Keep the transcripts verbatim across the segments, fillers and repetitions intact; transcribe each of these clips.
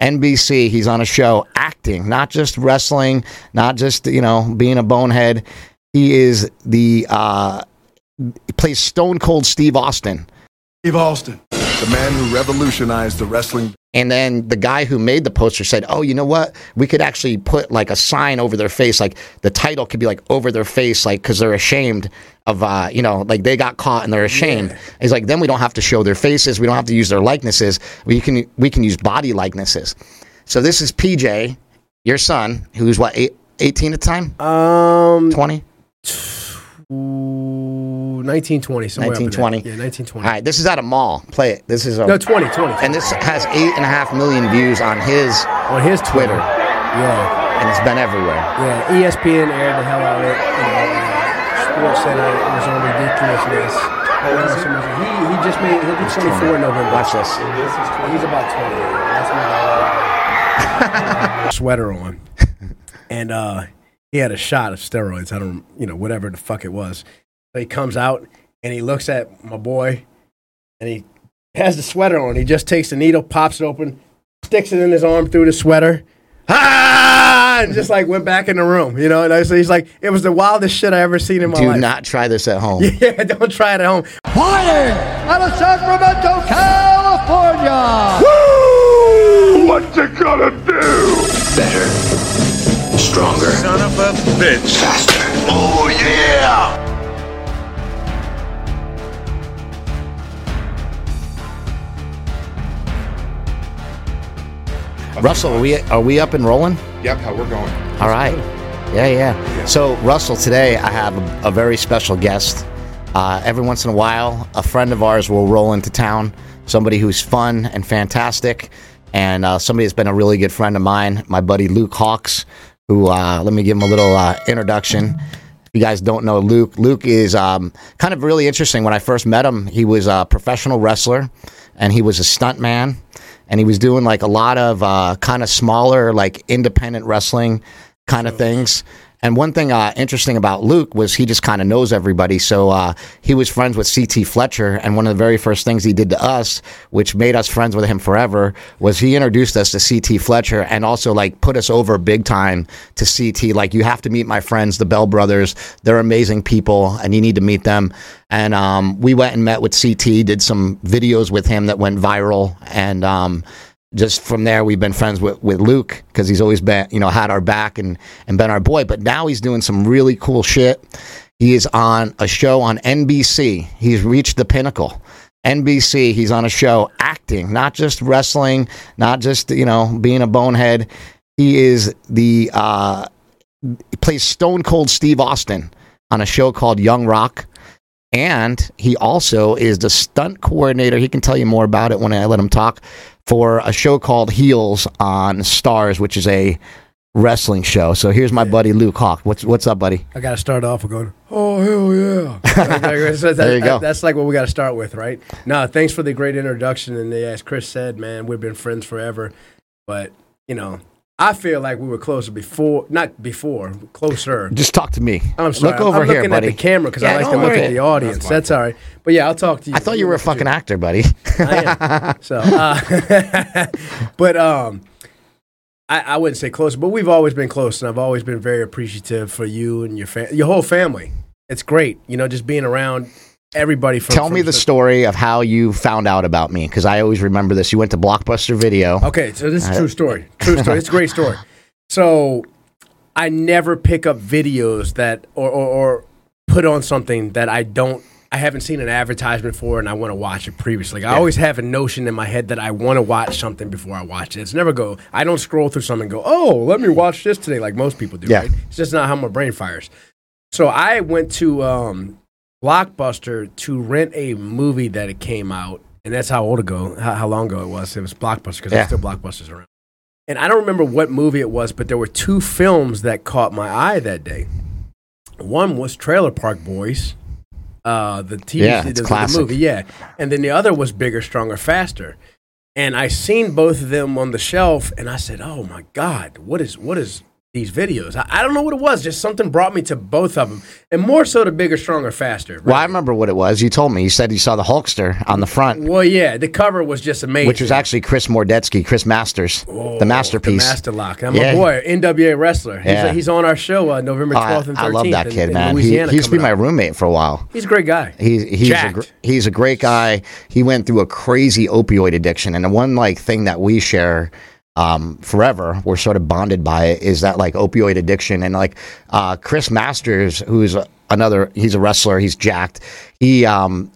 N B C, he's on a show acting, not just wrestling, not just, you know, being a bonehead. He is the, uh, he plays Stone Cold Steve Austin. Steve Austin, the man who revolutionized the wrestling. And then the guy who made the poster said, oh, you know what? We could actually put like a sign over their face. Like the title could be like over their face, like because they're ashamed of, uh, you know, like they got caught and they're ashamed. Yeah. He's like, then we don't have to show their faces. We don't have to use their likenesses. We can we can use body likenesses. So this is P J, your son, who's what, eight, eighteen at the time? Um, twenty? nineteen twenty somewhere. nineteen twenty Yeah, nineteen twenty All right, this is at a mall. Play it. This is a no twenty, twenty. And this has eight and a half million views on his on his Twitter. Twitter. Yeah, and it's been everywhere. Yeah, E S P N aired the hell out of it. Sports Center was on ridiculousness. He he just made he'll be twenty-four in November. Watch this. He's about twenty. That's my sweater on, and uh, he had a shot of steroids. I don't, you know, whatever the fuck it was. So he comes out, and he looks at my boy, and he has the sweater on. He just takes the needle, pops it open, sticks it in his arm through the sweater, ah! And just, like, went back in the room, you know? And I, so he's like, it was the wildest shit I ever seen in my Do life. Do not try this at home. Yeah, don't try it at home. Morning out of Sacramento, California. Woo! What you gonna do? Better. Stronger. Son of a bitch. Faster. Oh, yeah! Russell, are we are we up and rolling? Yep, how we're going. All right. Yeah, yeah. So, Russell, today I have a, a very special guest. Uh, every once in a while, a friend of ours will roll into town, somebody who's fun and fantastic, and uh, somebody that's been a really good friend of mine, my buddy Luke Hawx, who, uh, let me give him a little uh, introduction. If you guys don't know Luke, Luke is um, kind of really interesting. When I first met him, he was a professional wrestler, and he was a stuntman. And he was doing, like, a lot of uh, kind of smaller, like, independent wrestling kind of things. And one thing uh, interesting about Luke was he just kind of knows everybody. So uh, he was friends with C T Fletcher. And one of the very first things he did to us, which made us friends with him forever, was he introduced us to C T Fletcher and also, like, put us over big time to C T. Like, you have to meet my friends, the Bell Brothers. They're amazing people, and you need to meet them. And um, we went and met with C T, did some videos with him that went viral. And um, just from there, we've been friends with, with Luke because he's always been, you know, had our back and, and been our boy. But now he's doing some really cool shit. He is on a show on N B C. He's reached the pinnacle. N B C, he's on a show acting, not just wrestling, not just, you know, being a bonehead. He is the, uh, he plays Stone Cold Steve Austin on a show called Young Rock. And he also is the stunt coordinator. He can tell you more about it when I let him talk, for a show called Heels on Starz, which is a wrestling show. So here's my yeah. buddy Luke Hawx. What's what's up, buddy? I got to start off with going, oh, hell yeah. There that, you go. That's like what we got to start with, right? No, thanks for the great introduction. And as Chris said, man, we've been friends forever. But, you know, I feel like we were closer before, not before, closer. Just talk to me. I'm sorry. Look over I'm here, buddy. I'm looking at the camera because yeah, I like to worry. Look at the audience. That's, That's all right. But yeah, I'll talk to you. I thought you, you were a fucking actor, buddy. I am. So, uh, but um, I, I wouldn't say close, but we've always been close, and I've always been very appreciative for you and your fam- your whole family. It's great, you know, just being around everybody. From, Tell from me the story of how you found out about me, because I always remember this. You went to Blockbuster Video. Okay, so this is a true story. True story. It's a great story. So I never pick up videos that or, or, or put on something that I don't, I haven't seen an advertisement for and I want to watch it previously. Like, yeah. I always have a notion in my head that I want to watch something before I watch it. It's never go, I don't scroll through something and go, oh, let me watch this today like most people do. Yeah. Right? It's just not how my brain fires. So I went to um, Blockbuster to rent a movie that it came out, and that's how old ago, how, how long ago it was. It was Blockbuster because yeah. there's still Blockbusters around. And I don't remember what movie it was, but there were two films that caught my eye that day. One was Trailer Park Boys, uh, the T V yeah, the, the movie, yeah, and then the other was Bigger, Stronger, Faster. And I seen both of them on the shelf, and I said, "Oh my God, what is what is?" these videos. I, I don't know what it was. Just something brought me to both of them, and more so to Bigger, Stronger, Faster. Right? Well, I remember what it was. You told me. You said you saw the Hulkster on the front. Well, yeah, the cover was just amazing. Which was actually Chris Mordetzky, Chris Masters, oh, the masterpiece, the master lock. I'm yeah. a boy, N W A wrestler. He's, yeah. he's on our show uh, November twelfth and thirteenth. I love that kid, in, man. In he, he used to be my roommate for a while. He's a great guy. He's he's a, he's a great guy. He went through a crazy opioid addiction, and the one like thing that we share. Um, forever, we're sort of bonded by it, is that like opioid addiction. And like uh, Chris Masters, who's another, he's a wrestler, he's jacked. He um,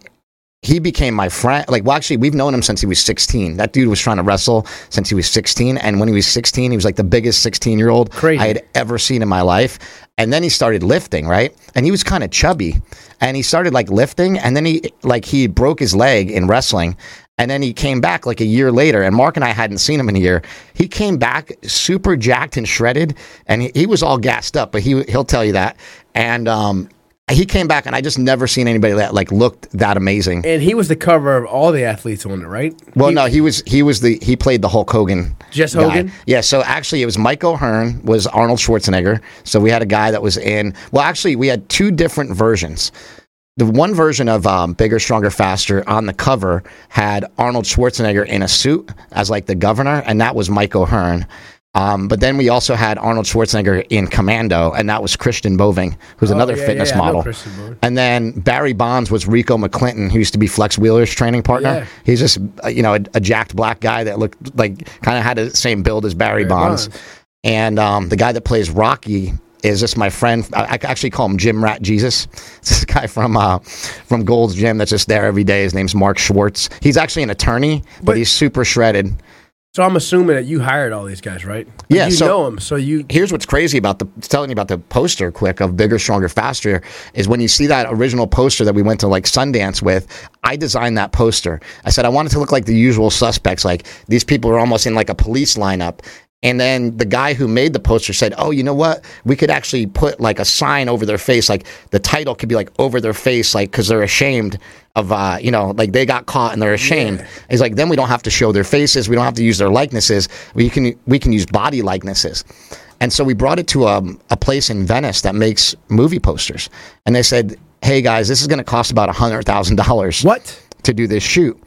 he became my friend. Like, well, actually, we've known him since he was sixteen. That dude was trying to wrestle since he was sixteen. And when he was sixteen, he was like the biggest sixteen-year-old Crazy. I had ever seen in my life. And then he started lifting, right? And he was kind of chubby. And he started like lifting, and then he like he broke his leg in wrestling. And then he came back like a year later, and Mark and I hadn't seen him in a year. He came back super jacked and shredded, and he, he was all gassed up, but he, he'll tell you that. And um, he came back, and I just never seen anybody that like looked that amazing. And he was the cover of all the athletes on it, right? Well, he, no, he was he was the he played the Hulk Hogan. Just guy. Hogan? Yeah, so actually it was Mike O'Hearn was Arnold Schwarzenegger. So we had a guy that was in, well, actually we had two different versions. The one version of um, Bigger, Stronger, Faster on the cover had Arnold Schwarzenegger in a suit as like the governor, and that was Mike O'Hearn. Um, but then we also had Arnold Schwarzenegger in Commando, and that was Christian Boving, who's oh, another yeah, fitness yeah, model. And then Barry Bonds was Rico McClinton, who used to be Flex Wheeler's training partner. Yeah. He's just you know a, a jacked black guy that looked like kind of had the same build as Barry, Barry Bonds. Bonds. And um, the guy that plays Rocky is this my friend. I actually call him Jim Rat Jesus. It's this guy from uh, from Gold's Gym that's just there every day. His name's Mark Schwartz. He's actually an attorney, but, but he's super shredded. So I'm assuming that you hired all these guys, right? Like yeah. You so know them, so you. Here's what's crazy about the telling you about the poster quick of Bigger, Stronger, Faster is when you see that original poster that we went to like Sundance with. I designed that poster. I said I wanted to look like the usual suspects. Like these people are almost in like a police lineup. And then the guy who made the poster said, oh, you know what? We could actually put like a sign over their face. Like the title could be like over their face, like because they're ashamed of, uh, you know, like they got caught and they're ashamed. Yeah. He's like, then we don't have to show their faces. We don't have to use their likenesses. We can we can use body likenesses. And so we brought it to a, a place in Venice that makes movie posters. And they said, hey, guys, this is going to cost about one hundred thousand dollars What? To do this shoot.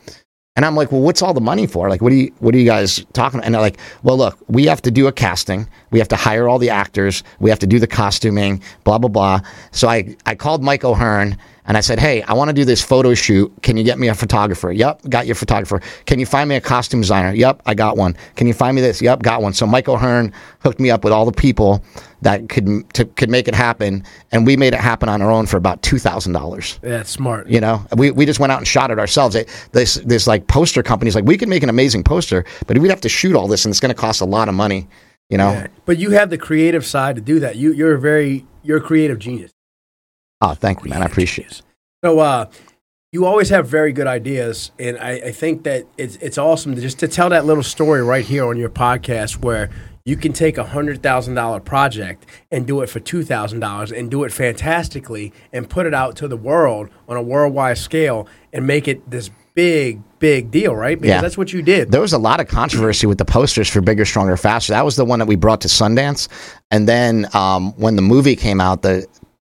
And I'm like, well, what's all the money for? Like, what do you, what are you guys talking about? And they're like, well, look, we have to do a casting. We have to hire all the actors. We have to do the costuming, blah, blah, blah. So I, I called Mike O'Hearn and I said, hey, I want to do this photo shoot. Can you get me a photographer? Yep, got your photographer. Can you find me a costume designer? Yep, I got one. Can you find me this? Yep, got one. So Mike O'Hearn hooked me up with all the people that could to, could make it happen, and we made it happen on our own for about two thousand dollars Yeah, that's smart. You know, we we just went out and shot it ourselves. It, this this like poster company's like, we could make an amazing poster, but we'd have to shoot all this, and it's going to cost a lot of money. You know, yeah. But you have the creative side to do that. You you're a very you're a creative genius. Oh, thank you, man. I appreciate it. So, uh, you always have very good ideas, and I, I think that it's it's awesome to just to tell that little story right here on your podcast where. You can take a one hundred thousand dollars project and do it for two thousand dollars and do it fantastically and put it out to the world on a worldwide scale and make it this big, big deal, right? Because yeah. that's what you did. There was a lot of controversy with the posters for Bigger, Stronger, Faster. That was the one that we brought to Sundance. And then um, when the movie came out, the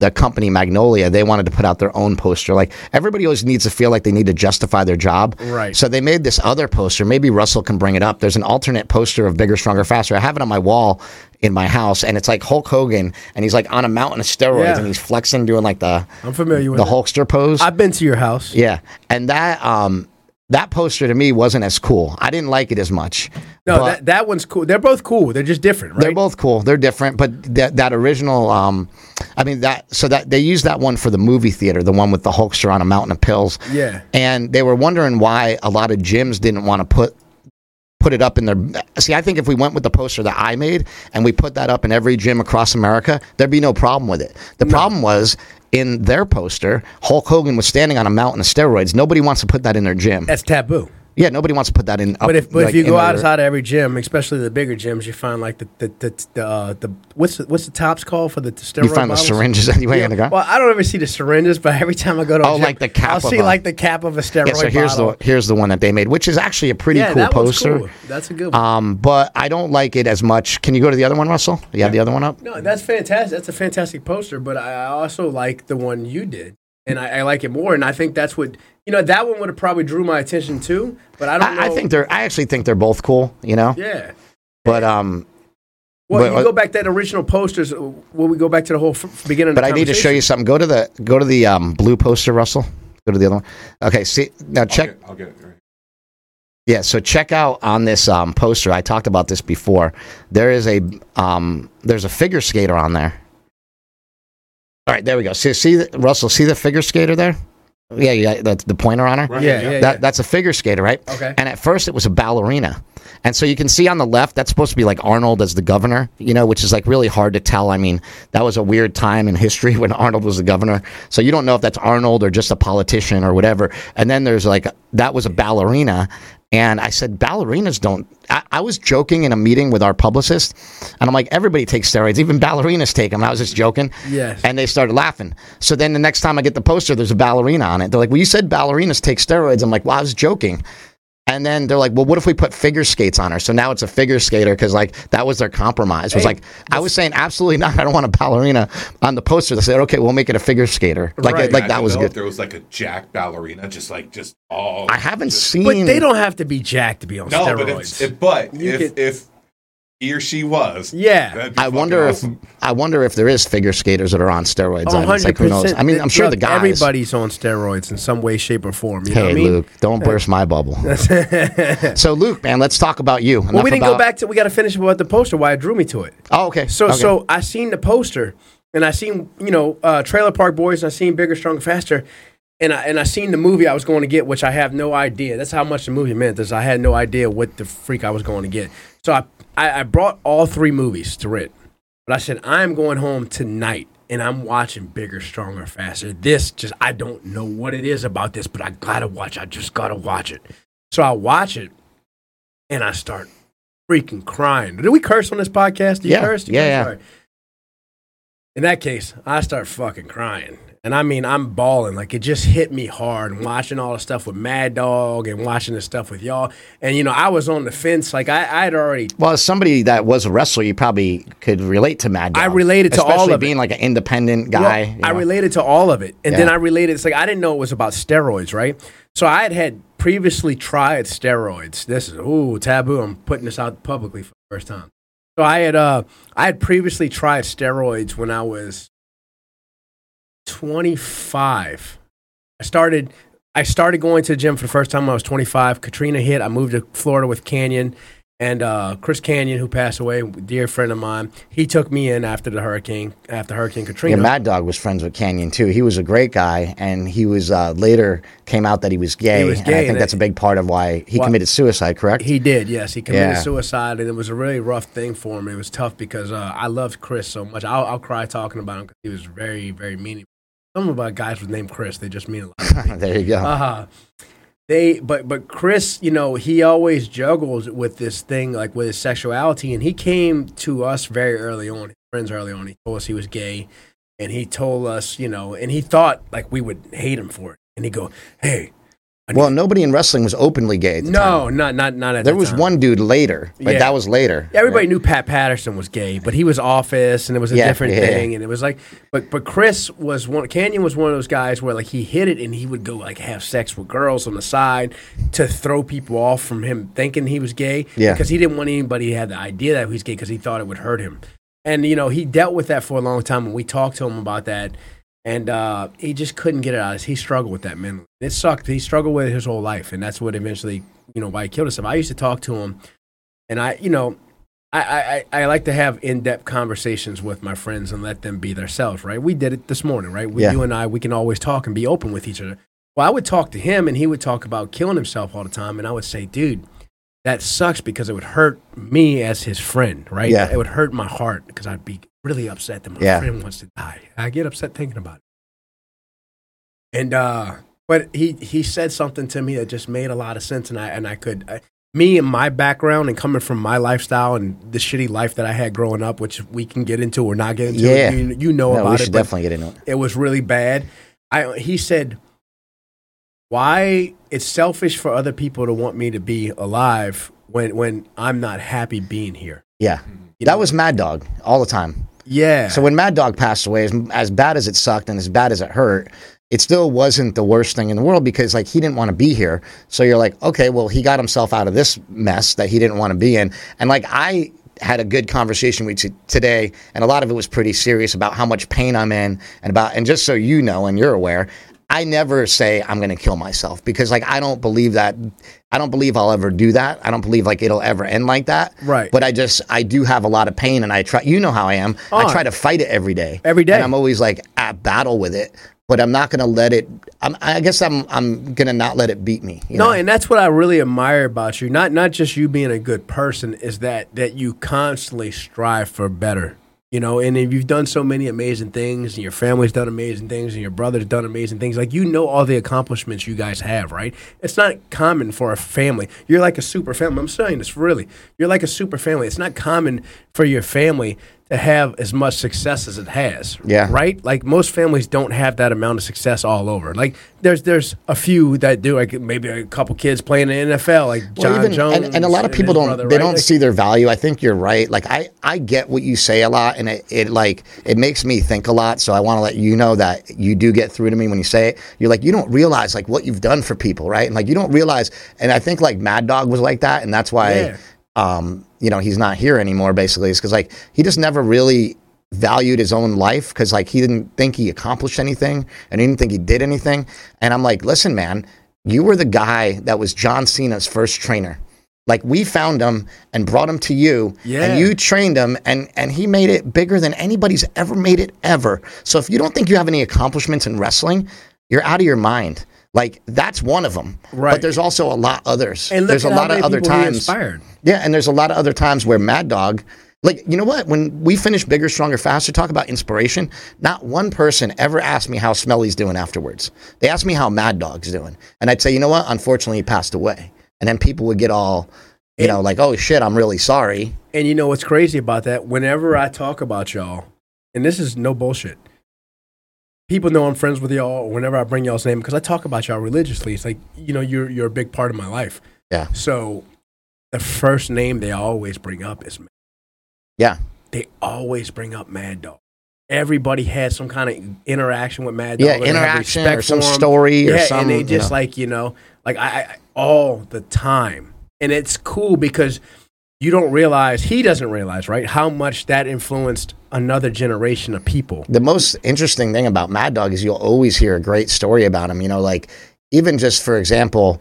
the company Magnolia, they wanted to put out their own poster. Like everybody always needs to feel like they need to justify their job. Right. So they made this other poster. Maybe Russell can bring it up. There's an alternate poster of Bigger, Stronger, Faster. I have it on my wall in my house, and it's like Hulk Hogan, and he's like on a mountain of steroids, yeah. and he's flexing, doing like the I'm familiar with the that. Hulkster pose. I've been to your house. Yeah, and that um that poster to me wasn't as cool. I didn't like it as much. No, that that one's cool. They're both cool. They're just different, right? They're both cool. They're different, but that that original. Um, I mean that so that they used that one for the movie theater, the one with the Hulkster on a mountain of pills. Yeah. And they were wondering why a lot of gyms didn't want to put put it up in their see, I think if we went with the poster that I made and we put that up in every gym across America, there'd be no problem with it. The no. problem was in their poster, Hulk Hogan was standing on a mountain of steroids. Nobody wants to put that in their gym. That's taboo. Yeah, nobody wants to put that in. Up, but if but like, if you go their... outside of every gym, especially the bigger gyms, you find like the the the, the, uh, the what's the, what's the tops called for the, the steroid? You find bottles? The syringes anyway. Yeah. In the guy. Well, I don't ever see the syringes, but every time I go to a oh, gym, like the cap I'll see a... like the cap of a steroid. Yeah, so here's bottle. the here's the one that they made, which is actually a pretty yeah, cool that poster. Cool. That's a good one. Um, but I don't like it as much. Can you go to the other one, Russell? You yeah. have the other one up? No, that's fantastic. That's a fantastic poster. But I also like the one you did. And I, I like it more, and I think that's what you know. That one would have probably drew my attention too, but I don't. know. I, I think they're. I actually think they're both cool. You know. Yeah. But um. Well, but, you go back to that original posters. Will we go back to the whole f- beginning? But of the I need to show you something. Go to the go to the um, blue poster, Russell. Go to the other one. Okay. See now, check. I'll get, I'll get it. Right. Yeah. So check out on this um, poster. I talked about this before. There is a um. There's a figure skater on there. All right, there we go. See, see the, Russell, see the figure skater there? Yeah, yeah, the, the pointer on her? Right. Yeah, yeah, yeah. That, that's a figure skater, right? Okay. And at first it was a ballerina. And so you can see on the left, that's supposed to be like Arnold as the governor, you know, which is like really hard to tell. I mean, that was a weird time in history when Arnold was the governor. So you don't know if that's Arnold or just a politician or whatever. And then there's like, that was a ballerina. And I said, ballerinas don't... I, I was joking in a meeting with our publicist, and I'm like, everybody takes steroids. Even ballerinas take them. I was just joking. Yes. And they started laughing. So then the next time I get the poster, there's a ballerina on it. They're like, well, you said ballerinas take steroids. I'm like, well, I was joking. And then they're like, well, what if we put figure skates on her? So now it's a figure skater because, like, that was their compromise. It was hey, like, I was saying, absolutely not. I don't want a ballerina on the poster. They said, okay, we'll make it a figure skater. Like, right. like yeah, that was good. If there was, like, a jacked ballerina, just, like, just all. I haven't just, seen. But they don't have to be jacked to be on no, steroids. No, but, it's, it, but if, could, if he or she was. Yeah. I wonder awesome. if I wonder if there is figure skaters that are on steroids. Oh, one hundred percent. Like, who knows? I mean, I'm sure Look, the guys. Everybody's on steroids in some way, shape, or form. You hey, know what I mean? Luke, don't burst my bubble. So, Luke, man, let's talk about you. Enough well, we didn't about... go back to, we got to finish about the poster, why it drew me to it. Oh, okay. So, okay. so I seen the poster, and I seen, you know, uh, Trailer Park Boys, and I seen Bigger, Stronger, Faster, and I and I seen the movie I was going to get, which I have no idea. That's how much the movie meant, is I had no idea what the freak I was going to get. So, I I brought all three movies to rent, but I said, I'm going home tonight, and I'm watching Bigger, Stronger, Faster. This just, I don't know what it is about this, but I got to watch. I just got to watch it. So I watch it, and I start freaking crying. Did we curse on this podcast? Did yeah. you curse? Did yeah, you yeah. Sorry. In that case, I start fucking crying. And I mean, I'm bawling. Like, it just hit me hard. And watching all the stuff with Mad Dog and watching the stuff with y'all. And, you know, I was on the fence. Like, I had already. Well, as somebody that was a wrestler, you probably could relate to Mad Dog. I related to all of it. Especially being like an independent guy. Yeah, you know? I related to all of it. And yeah. then I related. It's like, I didn't know it was about steroids, right? So I had had previously tried steroids. This is, ooh, taboo. I'm putting this out publicly for the first time. So I had, uh, I had previously tried steroids when I was twenty-five. I started I started going to the gym for the first time when I was twenty-five. Katrina hit. I moved to Florida with Canyon and uh, Chris Canyon, who passed away, dear friend of mine. He took me in after the hurricane, after Hurricane Katrina. Yeah, Mad Dog was friends with Canyon too. He was a great guy, and he was uh, later came out that he was gay. He was gay. And I think that's a big part of why he well, committed suicide, correct? He did, yes. He committed yeah. suicide, and it was a really rough thing for him. It was tough because uh, I loved Chris so much. I'll, I'll cry talking about him because he was very, very meaningful. Some about guys with named Chris, they just mean a lot. There you go. Uh-huh. They, but but Chris, you know, he always juggles with this thing, like with his sexuality, and he came to us very early on, friends early on. He told us he was gay, and he told us, you know, and he thought like we would hate him for it. And he'd go, hey. Well, nobody in wrestling was openly gay at the no, time. not not not at there the time. There was one dude later, but yeah. that was later. Everybody right? knew Pat Patterson was gay, but he was Office, and it was a yeah, different yeah, thing, yeah. and it was like, but but Chris was one. Canyon was one of those guys where like he hit it, and he would go like have sex with girls on the side to throw people off from him thinking he was gay, yeah. because he didn't want anybody to have the idea that he was gay because he thought it would hurt him, and you know he dealt with that for a long time, and we talked to him about that. And uh, he just couldn't get it out. He struggled with that mentally. It sucked. He struggled with it his whole life, and that's what eventually, you know, why he killed himself. I used to talk to him, and I, you know, I, I, I like to have in-depth conversations with my friends and let them be themselves, right? We did it this morning, right? We, yeah. You and I, we can always talk and be open with each other. Well, I would talk to him, and he would talk about killing himself all the time, and I would say, dude, that sucks because it would hurt me as his friend, right? Yeah. It would hurt my heart because I'd be really upset that my yeah. friend wants to die. I get upset thinking about it. And uh, But he, he said something to me that just made a lot of sense, and I and I could I, me and my background and coming from my lifestyle and the shitty life that I had growing up, which we can get into or not get into. Yeah, you, you know no, about we should it. Definitely get into it. It was really bad. I he said, why it's selfish for other people to want me to be alive when when I'm not happy being here. Yeah, you that know? was Mad Dog all the time. Yeah. So when Mad Dog passed away, as, as bad as it sucked and as bad as it hurt, it still wasn't the worst thing in the world because, like, he didn't want to be here. So you're like, okay, well, he got himself out of this mess that he didn't want to be in. And, like, I had a good conversation with you today, and a lot of it was pretty serious about how much pain I'm in and about, and just so you know and you're aware, I never say I'm going to kill myself because, like, I don't believe that. I don't believe I'll ever do that. I don't believe, like, it'll ever end like that. Right. But I just, I do have a lot of pain, and I try, you know how I am. Oh. I try to fight it every day. Every day. And I'm always, like, at battle with it. But I'm not going to let it, I'm, I guess I'm I'm going to not let it beat me. You no, know? And that's what I really admire about you. Not not just you being a good person, is that that you constantly strive for better. You know, and if you've done so many amazing things, and your family's done amazing things, and your brother's done amazing things, like, you know all the accomplishments you guys have, right? It's not common for a family. You're like a super family. I'm saying this really. You're like a super family. It's not common for your family to have as much success as it has, yeah. Right? Like, most families don't have that amount of success all over. Like, there's there's a few that do, like maybe a couple kids playing in the N F L, like John well, even, Jones. And, and a lot of people don't, brother, they right? don't like, see their value. I think you're right. Like, I, I get what you say a lot. And it, it like it makes me think a lot, so I want to let you know that you do get through to me when you say it. You're like, you don't realize like what you've done for people, right? And like, you don't realize, and I think like Mad Dog was like that, and that's why yeah. um, you know, he's not here anymore. Basically, it's because like he just never really valued his own life because like he didn't think he accomplished anything, and he didn't think he did anything. And I'm like, listen, man, you were the guy that was John Cena's first trainer. Like, we found him and brought him to you, yeah. and you trained him, and, and he made it bigger than anybody's ever made it ever. So if you don't think you have any accomplishments in wrestling, you're out of your mind. Like, that's one of them. Right. But there's also a lot others. And look there's at a lot how many of other people times. He inspired. Yeah, and there's a lot of other times where Mad Dog, like, you know what? When we finished Bigger, Stronger, Faster, talk about inspiration, not one person ever asked me how Smelly's doing afterwards. They asked me how Mad Dog's doing. And I'd say, you know what? Unfortunately, he passed away. And then people would get all, you and, know, like, oh, shit, I'm really sorry. And you know what's crazy about that? Whenever I talk about y'all, and this is no bullshit, people know I'm friends with y'all whenever I bring y'all's name because I talk about y'all religiously. It's like, you know, you're you're a big part of my life. Yeah. So the first name they always bring up is Mad Dog. Yeah. They always bring up Mad Dog. Everybody had some kind of interaction with Mad Dog. Yeah, interaction or some story yeah, or something. And they just you know. like, you know, like I... I all the time. And it's cool because you don't realize, he doesn't realize, right, how much that influenced another generation of people. The most interesting thing about Mad Dog is you'll always hear a great story about him. You know, like, even just for example,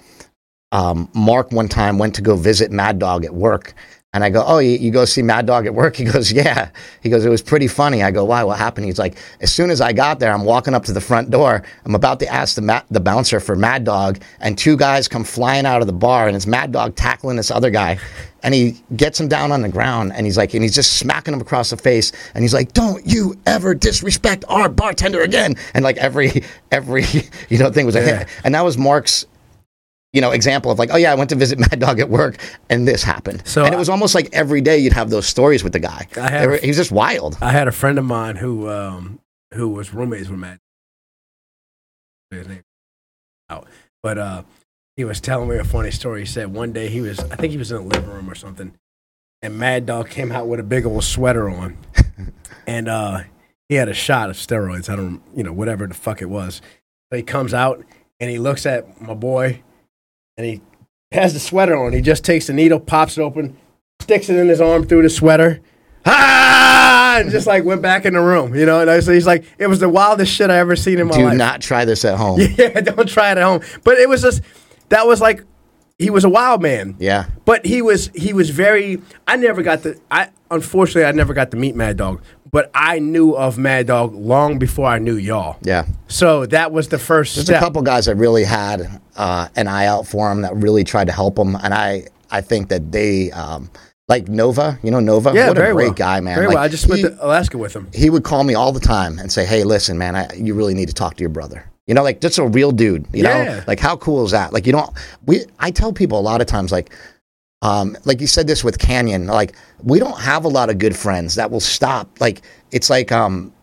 um, Mark one time went to go visit Mad Dog at work. And I go, oh, you, you go see Mad Dog at work? He goes, yeah. He goes, it was pretty funny. I go, why? What happened? He's like, as soon as I got there, I'm walking up to the front door. I'm about to ask the ma- the bouncer for Mad Dog. And two guys come flying out of the bar. And it's Mad Dog tackling this other guy. And he gets him down on the ground. And he's like, and he's just smacking him across the face. And he's like, don't you ever disrespect our bartender again. And like every, every you know, thing was like, yeah. hey. And that was Mark's. You know, example of like, oh yeah, I went to visit Mad Dog at work, and this happened. So and it was almost like every day you'd have those stories with the guy. I had, were, he was just wild. I had a friend of mine who um, who was roommates with Mad Dog. His name out, but uh, he was telling me a funny story. He said one day he was, I think he was in a living room or something, and Mad Dog came out with a big old sweater on, and uh, he had a shot of steroids. I don't, you know, whatever the fuck it was. So he comes out and he looks at my boy. And he has the sweater on. He just takes the needle, pops it open, sticks it in his arm through the sweater. Ah! And just like went back in the room, you know. And I, so he's like, it was the wildest shit I ever seen in my Do life. Do not try this at home. Yeah, don't try it at home. But it was just, that was like, he was a wild man. Yeah. But he was, he was very, I never got to, I, unfortunately, I never got to meet Mad Dog. But I knew of Mad Dog long before I knew y'all. Yeah. So that was the first There's step. There's a couple guys that really had uh, an eye out for him that really tried to help him. And I, I think that they, um, like Nova, you know Nova? Yeah, what a great well. guy, man. Very like, well. I just he, went to Alaska with him. He would call me all the time and say, hey, listen, man, I, you really need to talk to your brother. You know, like, that's a real dude, you yeah. know? Like, how cool is that? Like, you don't, we, I tell people a lot of times, like, um, like you said this with Canyon, like, we don't have a lot of good friends that will stop. Like, it's like, um,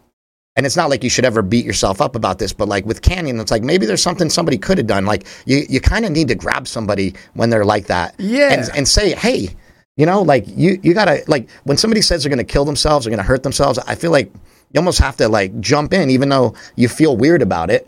and it's not like you should ever beat yourself up about this, but like with Canyon, it's like, maybe there's something somebody could have done. Like, you, you kind of need to grab somebody when they're like that yeah. and, and say, hey, you know, like, you, you gotta, like, when somebody says they're going to kill themselves, they're going to hurt themselves, I feel like you almost have to, like, jump in, even though you feel weird about it.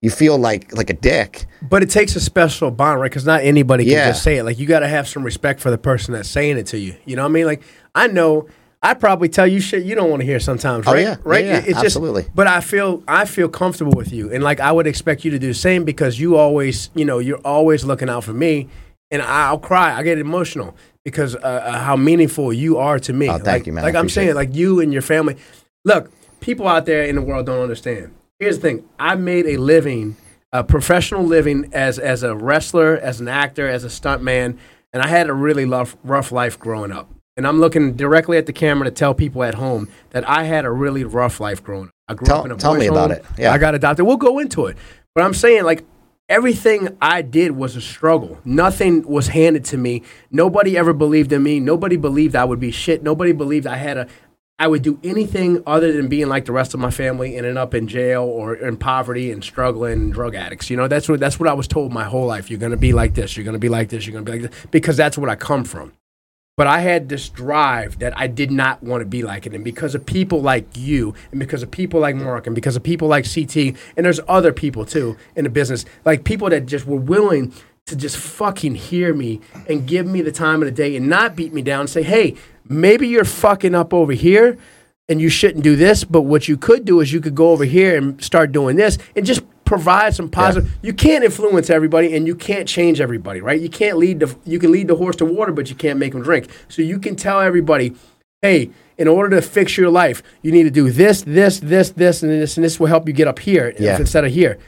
You feel like like a dick. But it takes a special bond, right? Because not anybody can yeah. just say it. Like, you got to have some respect for the person that's saying it to you. You know what I mean? Like, I know I probably tell you shit you don't want to hear sometimes, right? Oh, yeah. Right? Yeah, yeah. It's absolutely. Just, but I feel I feel comfortable with you. And, like, I would expect you to do the same because you always, you know, you're always looking out for me. And I'll cry. I get emotional because uh, how meaningful you are to me. Oh, thank like, you, man. Like, I'm saying, it. like, you and your family. Look, people out there in the world don't understand. Here's the thing. I made a living, a professional living as as a wrestler, as an actor, as a stuntman, and I had a really rough, rough life growing up. And I'm looking directly at the camera to tell people at home that I had a really rough life growing up. I grew tell, up in a boys' home. Tell me about it. Yeah. I got adopted. We'll go into it. But I'm saying, like, everything I did was a struggle. Nothing was handed to me. Nobody ever believed in me. Nobody believed I would be shit. Nobody believed I had a... I would do anything other than being like the rest of my family, ending up in jail or in poverty and struggling and drug addicts. You know, that's what that's what I was told my whole life. You're going to be like this. You're going to be like this. You're going to be like this. Because that's what I come from. But I had this drive that I did not want to be like it. And because of people like you and because of people like Mark and because of people like C T, and there's other people too in the business, like people that just were willing to just fucking hear me and give me the time of the day and not beat me down and say, hey, maybe you're fucking up over here and you shouldn't do this, but what you could do is you could go over here and start doing this and just provide some positive. Yeah. You can't influence everybody and you can't change everybody, right? You can't lead the, you can lead the horse to water, but you can't make them drink. So you can tell everybody, hey, in order to fix your life, you need to do this, this, this, this, and this, and this will help you get up here yeah. instead of here.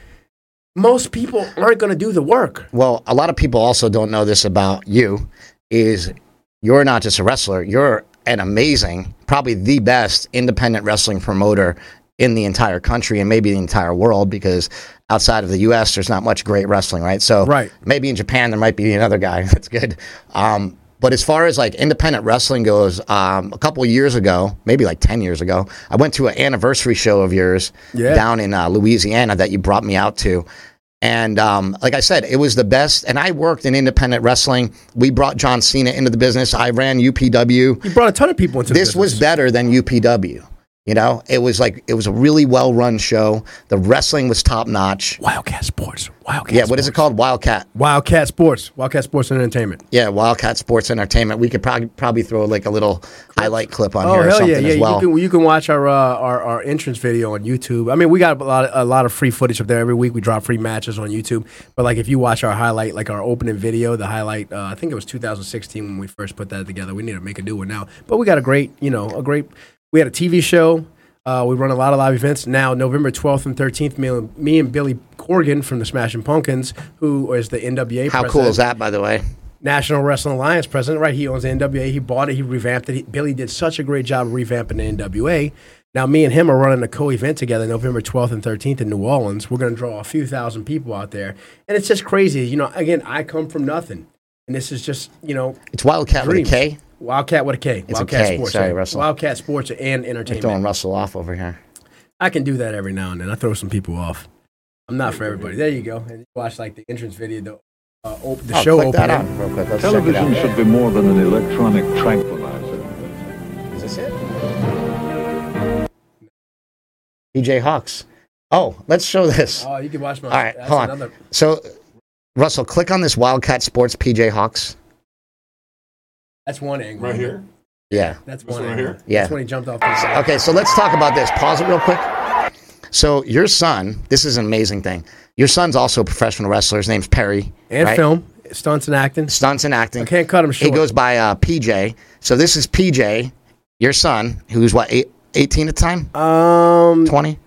Most people aren't going to do the work. Well, a lot of people also don't know this about you is you're not just a wrestler. You're an amazing, probably the best independent wrestling promoter in the entire country and maybe the entire world because outside of the U S, there's not much great wrestling, right? So right. maybe in Japan, there might be another guy that's good. Um, but as far as like independent wrestling goes, um, a couple years ago, maybe like ten years ago, I went to an anniversary show of yours yeah. down in uh, Louisiana that you brought me out to. And um, like I said, it was the best. And I worked in independent wrestling. We brought John Cena into the business. I ran U P W. You brought a ton of people into the business. This was better than U P W. You know, it was like it was a really well-run show. The wrestling was top-notch. Wildcat Sports. Wildcat. Yeah. What Sports. Is it called? Wildcat. Wildcat Sports. Wildcat Sports Entertainment. Yeah. Wildcat Sports Entertainment. We could probably probably throw like a little highlight clip on oh, here or something yeah, yeah. as well. You can, you can watch our, uh, our our entrance video on YouTube. I mean, we got a lot of, a lot of free footage up there every week. We drop free matches on YouTube. But like, if you watch our highlight, like our opening video, the highlight. Uh, I think it was two thousand sixteen when we first put that together. We need to make a new one now. But we got a great, you know, a great. We had a T V show. Uh, we run a lot of live events. Now, November twelfth and thirteenth, me and, me and Billy Corgan from the Smashing Pumpkins, who is the N W A How president, cool is that, by the way? National Wrestling Alliance president, right? He owns the N W A. He bought it. He revamped it. He, Billy did such a great job of revamping the N W A. Now, me and him are running a co-event together November twelfth and thirteenth in New Orleans. We're going to draw a few thousand people out there. And it's just crazy. You know, again, I come from nothing. And this is just, you know. It's Wildcat dreams. With a K. Wildcat with a K. It's Wildcat a K. Sports. Sorry, Russell. Wildcat Sports and Entertainment. I'm throwing Russell off over here. I can do that every now and then. I throw some people off. I'm not for everybody. There you go. And watch like the entrance video, the, uh, op- the oh, show opener. Television should be more than an electronic tranquilizer. Is this it? P J Hawx. Oh, let's show this. Oh, you can watch my. All right, hold on. Another. So, Russell, click on this Wildcat Sports P J Hawx. That's one angle. Right here? Yeah. That's one right angle. Here? Yeah. That's when he jumped off the side. Okay, so let's talk about this. Pause it real quick. So your son, this is an amazing thing. Your son's also a professional wrestler. His name's Perry. And right? film. Stunts and acting. Stunts and acting. I can't cut him short. He goes by uh, P J. So this is P J, your son, who's what, eight, eighteen at the time? Um, twenty?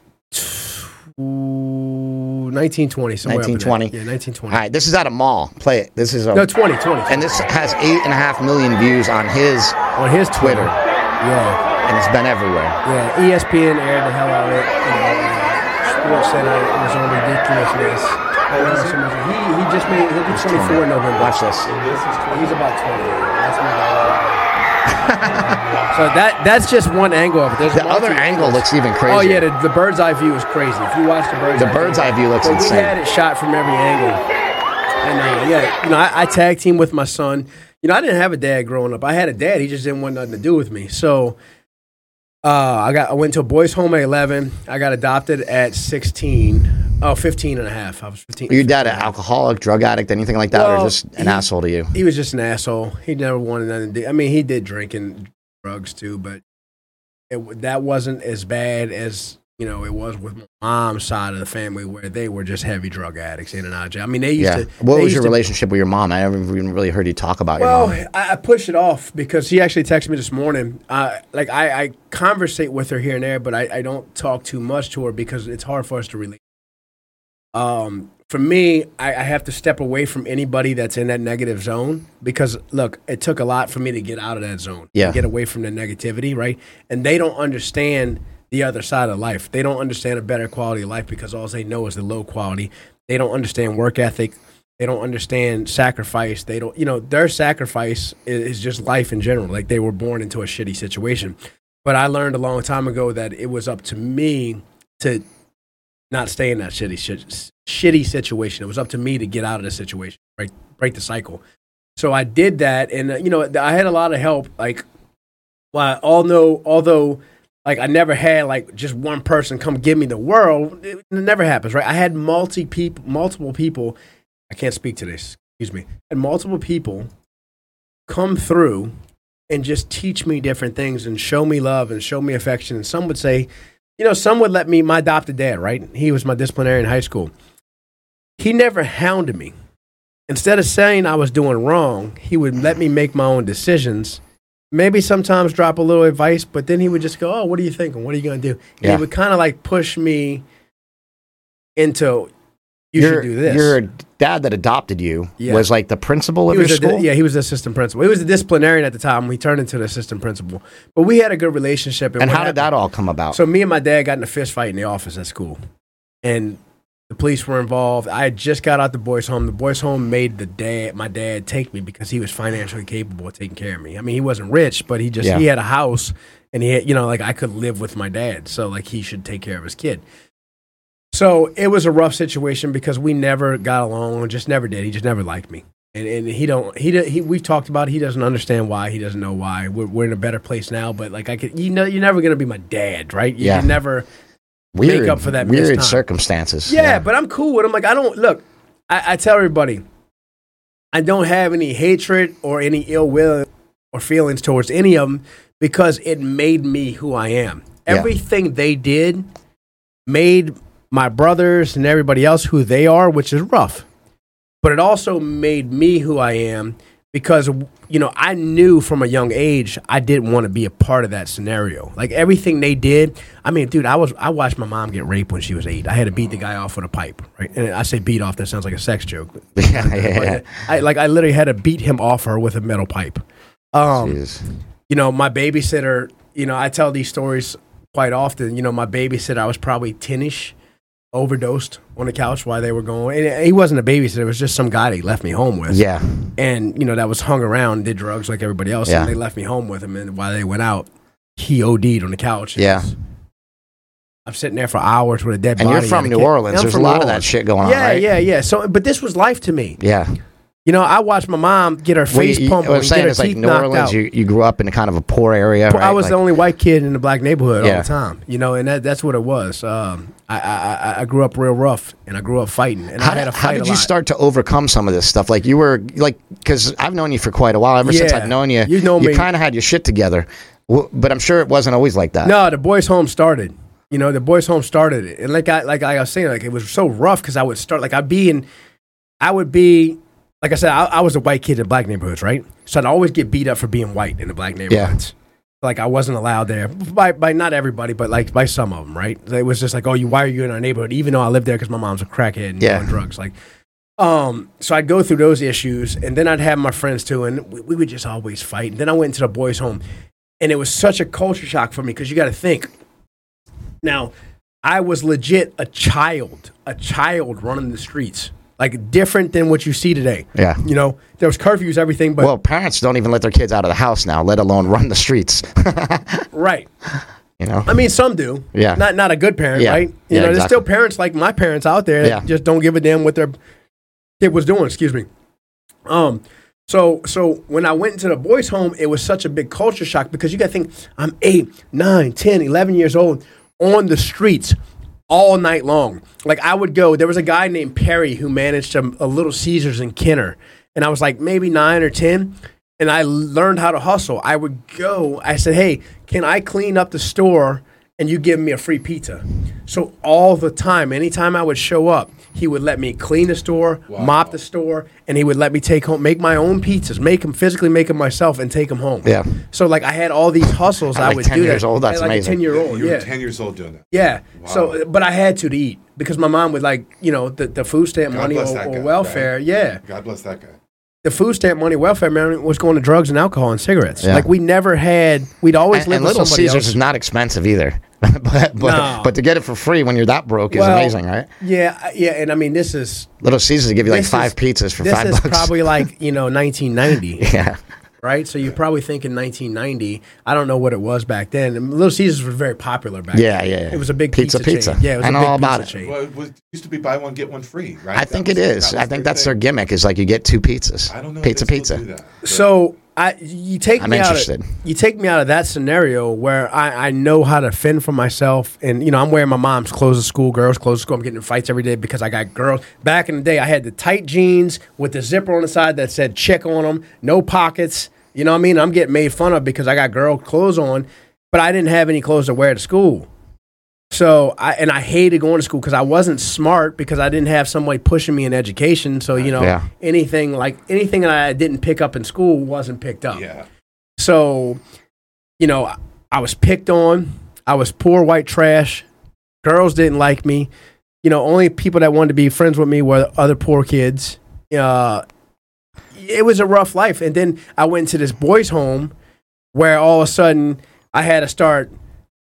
nineteen twenty somewhere. nineteen twenty Yeah, nineteen twenty All right, this is at a mall. Play it. This is a no twenty, twenty. And this has eight and a half million views on his on his Twitter. Twitter. Yeah, and it's been everywhere. Yeah, E S P N aired the hell out of it. Sports Center was on ridiculousness. He he just made he'll be twenty four in November. Watch this. He's about twenty. That's my uh, so that that's just one angle of it. There's the other angle looks even crazier. Oh yeah, the, the bird's eye view is crazy. If you watch the bird's the eye bird's eye view, view looks but insane. We had it shot from every angle. And uh, yeah, you know, I, I tag team with my son. You know, I didn't have a dad growing up. I had a dad. He just didn't want nothing to do with me. So uh, I got I went to a boys' home at eleven. I got adopted at sixteen. Oh, fifteen and a half. I was fifteen. Your dad an alcoholic, drug addict, anything like that, well, or just an he, asshole to you? He was just an asshole. He never wanted nothing to do. I mean, he did drink and drugs too, but it, that wasn't as bad as... You know, it was with my mom's side of the family where they were just heavy drug addicts in and out. I mean, they used yeah. to. What was your relationship to, with your mom? I haven't even really heard you talk about well, your mom. Well, I pushed it off because she actually texted me this morning. Uh, like, I, I conversate with her here and there, but I, I don't talk too much to her because it's hard for us to relate. Um, for me, I, I have to step away from anybody that's in that negative zone because, look, it took a lot for me to get out of that zone. Yeah. Get away from the negativity, right? And they don't understand the other side of life. They don't understand a better quality of life because all they know is the low quality. They don't understand work ethic. They don't understand sacrifice. They don't, you know, their sacrifice is just life in general. Like they were born into a shitty situation. But I learned a long time ago that it was up to me to not stay in that shitty, shit, shitty situation. It was up to me to get out of the situation, right? Break the cycle. So I did that. And, uh, you know, I had a lot of help. Like, well, although, although, Like, I never had, like, just one person come give me the world. It never happens, right? I had multi peop- multiple people. I can't speak to this. Excuse me. And multiple people come through and just teach me different things and show me love and show me affection. And some would say, you know, some would let me, my adopted dad, right? He was my disciplinarian in high school. He never hounded me. Instead of saying I was doing wrong, he would let me make my own decisions. Maybe sometimes drop a little advice, but then he would just go, oh, what are you thinking? What are you going to do? And yeah. He would kind of like push me into, you your, should do this. Your dad that adopted you yeah. was like the principal he of your a, school? Yeah, he was the assistant principal. He was the disciplinarian at the time. We turned into the assistant principal. But we had a good relationship. And, and how happened, did that all come about? So me and my dad got in a fist fight in the office at school. And the police were involved. I had just got out the boys' home. The boys' home made the dad, my dad, take me because he was financially capable of taking care of me. I mean, he wasn't rich, but he just yeah. he had a house, and he had, you know, like I could live with my dad, so like he should take care of his kid. So it was a rough situation because we never got along, just never did. He just never liked me, and and he don't he he we've talked about it. He doesn't understand why. He doesn't know why. We're we're in a better place now, but like I could, you know, you're never gonna be my dad, right? You yeah. never. Weird, make up for that weird circumstances. Yeah, yeah, but I'm cool with him. Like I don't look. I, I tell everybody, I don't have any hatred or any ill will or feelings towards any of them because it made me who I am. Yeah. Everything they did made my brothers and everybody else who they are, which is rough. But it also made me who I am because you know I knew from a young age I didn't want to be a part of that scenario. Like everything they did, I mean, dude, I was I watched my mom get raped when she was eight. I had to beat the guy off with a pipe, right? And I say beat off, that sounds like a sex joke. yeah, yeah. I, like I literally had to beat him off her with a metal pipe. Um, Jeez. You know, my babysitter. You know, I tell these stories quite often. You know, my babysitter, I was probably ten-ish, overdosed on the couch while they were going. And he wasn't a babysitter. It was just some guy they left me home with. Yeah. And, you know, that was hung around, did drugs like everybody else. Yeah. And they left me home with him. And while they went out, he O D'd on the couch. Yeah. Was, I'm sitting there for hours with a dead and body. And you're from New Orleans. There's a lot of that shit going yeah, on, right? Yeah, yeah, yeah. So, but this was life to me. Yeah. You know, I watched my mom get her face well, you, pumped. What I'm saying is, like, New Orleans, you, you grew up in a kind of a poor area. Right? I was like, the only white kid in the black neighborhood yeah. all the time. You know, and that, that's what it was. Um, I, I I grew up real rough, and I grew up fighting. And how I had to fight How did a you lot. Start to overcome some of this stuff? Like, you were, like, because I've known you for quite a while. Ever yeah. since I've known you, you, know you kind of had your shit together. Well, but I'm sure it wasn't always like that. No, the boys' home started. You know, the boys' home started it. And like I, like I was saying, like, it was so rough because I would start, like, I'd be in, I would be, Like I said, I, I was a white kid in black neighborhoods, right? So I'd always get beat up for being white in the black neighborhoods. Yeah. Like I wasn't allowed there by by not everybody, but like by some of them, right? It was just like, oh, you why are you in our neighborhood? Even though I lived there because my mom's a crackhead and yeah. on drugs, like. Um, so I'd go through those issues, and then I'd have my friends too, and we, we would just always fight. And then I went into the boys' home, and it was such a culture shock for me because you got to think now. I was legit a child, a child running the streets. Like, different than what you see today. Yeah. You know, there was curfews, everything, but... Well, parents don't even let their kids out of the house now, let alone run the streets. Right. You know? I mean, some do. Yeah. Not not a good parent, yeah. right? You yeah, know, exactly. There's still parents like my parents out there that yeah. just don't give a damn what their kid was doing, excuse me. Um... So so when I went into the boys' home, it was such a big culture shock because you got to think, I'm eight, nine, ten, eleven years old on the streets all night long. Like, I would go. There was a guy named Perry who managed a, a Little Caesars in Kenner, and I was like maybe nine or ten, and I learned how to hustle. I would go. I said, hey, can I clean up the store and you give me a free pizza? So all the time, anytime I would show up, he would let me clean the store, wow. mop the store, and he would let me take home, make my own pizzas, make them physically, make them myself, and take them home. Yeah. So like I had all these hustles. I, I like would ten do years that. Old. That's like amazing. A ten year old. You yeah. were ten years old doing that. Yeah. Wow. So, but I had to to eat because my mom would like you know the, the food stamp God money or, guy, or welfare. Right? Yeah. God bless that guy. The food stamp money, welfare money was going to drugs and alcohol and cigarettes. Yeah. Like we never had. We'd always and, live and with Little somebody Caesars else. Is not expensive either. but but, no. but to get it for free when you're that broke is well, amazing, right? Yeah, yeah, and I mean this is Little Caesars give you like five is, pizzas for this five is bucks. Probably like you know nineteen ninety. Yeah, right. So you're probably thinking nineteen ninety. I don't know what it was back then. And Little Caesars was very popular back yeah, then. Yeah, yeah. It was a big pizza pizza. Chain. Yeah, it was I a know big all about pizza it. Chain. Well, it was, used to be buy one get one free, right? I that think was, it is. I think that's thing. Their gimmick is like you get two pizzas. I don't know. Pizza pizza. Do that, so. I you take I'm me interested. Out of, you take me out of that scenario where I, I know how to fend for myself, and you know I'm wearing my mom's clothes at school, girls' clothes at school. I'm getting in fights every day because I got girls. Back in the day, I had the tight jeans with the zipper on the side that said "chick" on them, no pockets. You know what I mean? I'm getting made fun of because I got girl clothes on, but I didn't have any clothes to wear to school. So I and I hated going to school because I wasn't smart because I didn't have somebody pushing me in education. So you know yeah. anything like anything that I didn't pick up in school wasn't picked up. Yeah. So you know I, I was picked on. I was poor white trash. Girls didn't like me. You know, only people that wanted to be friends with me were other poor kids. Uh, it was a rough life. And then I went to this boys' home where all of a sudden I had to start.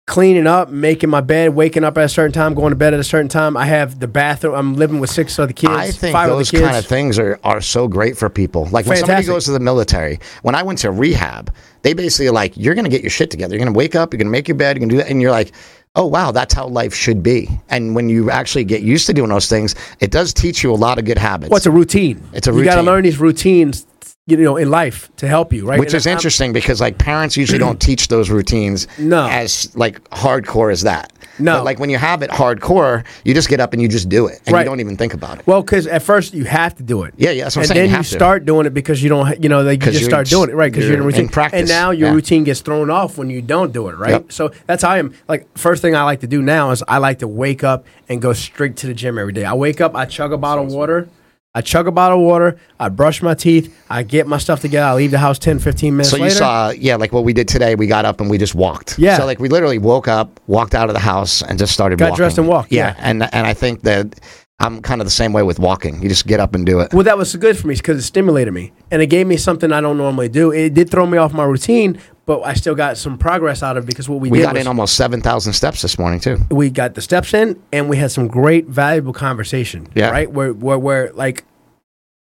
Cleaning up, making my bed, waking up at a certain time, going to bed at a certain time. I have the bathroom. I'm living with six other kids. I think five those other kids. Kind of things are, are so great for people. Like Fantastic. When somebody goes to the military, when I went to rehab, they basically are like, you're going to get your shit together. You're going to wake up. You're going to make your bed. You're going to do that. And you're like, oh, wow, that's how life should be. And when you actually get used to doing those things, it does teach you a lot of good habits. Well, it's a routine. It's a routine. You got to learn these routines. You know, in life to help you, right? Which and is I'm, interesting because like parents usually don't teach those routines no. as like hardcore as that. No, but, like when you have it hardcore, you just get up and you just do it, and right. you don't even think about it. Well, because at first you have to do it. Yeah, yeah, that's what I'm and saying. And then you, have you to. Start doing it because you don't, you know, like you just start doing it, right? Because you're, you're in routine. In practice, and now your yeah. routine gets thrown off when you don't do it, right? Yep. So that's how I am. Like first thing I like to do now is I like to wake up and go straight to the gym every day. I wake up, I chug a bottle of water. I chug a bottle of water, I brush my teeth, I get my stuff together, I leave the house ten, fifteen minutes later. So you later. Saw, yeah, like what we did today, we got up and we just walked. Yeah. So like we literally woke up, walked out of the house, and just started got walking. Got dressed and walked. Yeah, yeah. And, and I think that I'm kind of the same way with walking. You just get up and do it. Well, that was good for me because it stimulated me, and it gave me something I don't normally do. It did throw me off my routine, but I still got some progress out of it because what we, we did was... We got in almost seven thousand steps this morning, too. We got the steps in, and we had some great, valuable conversation, yeah. right? Where, where, where, like,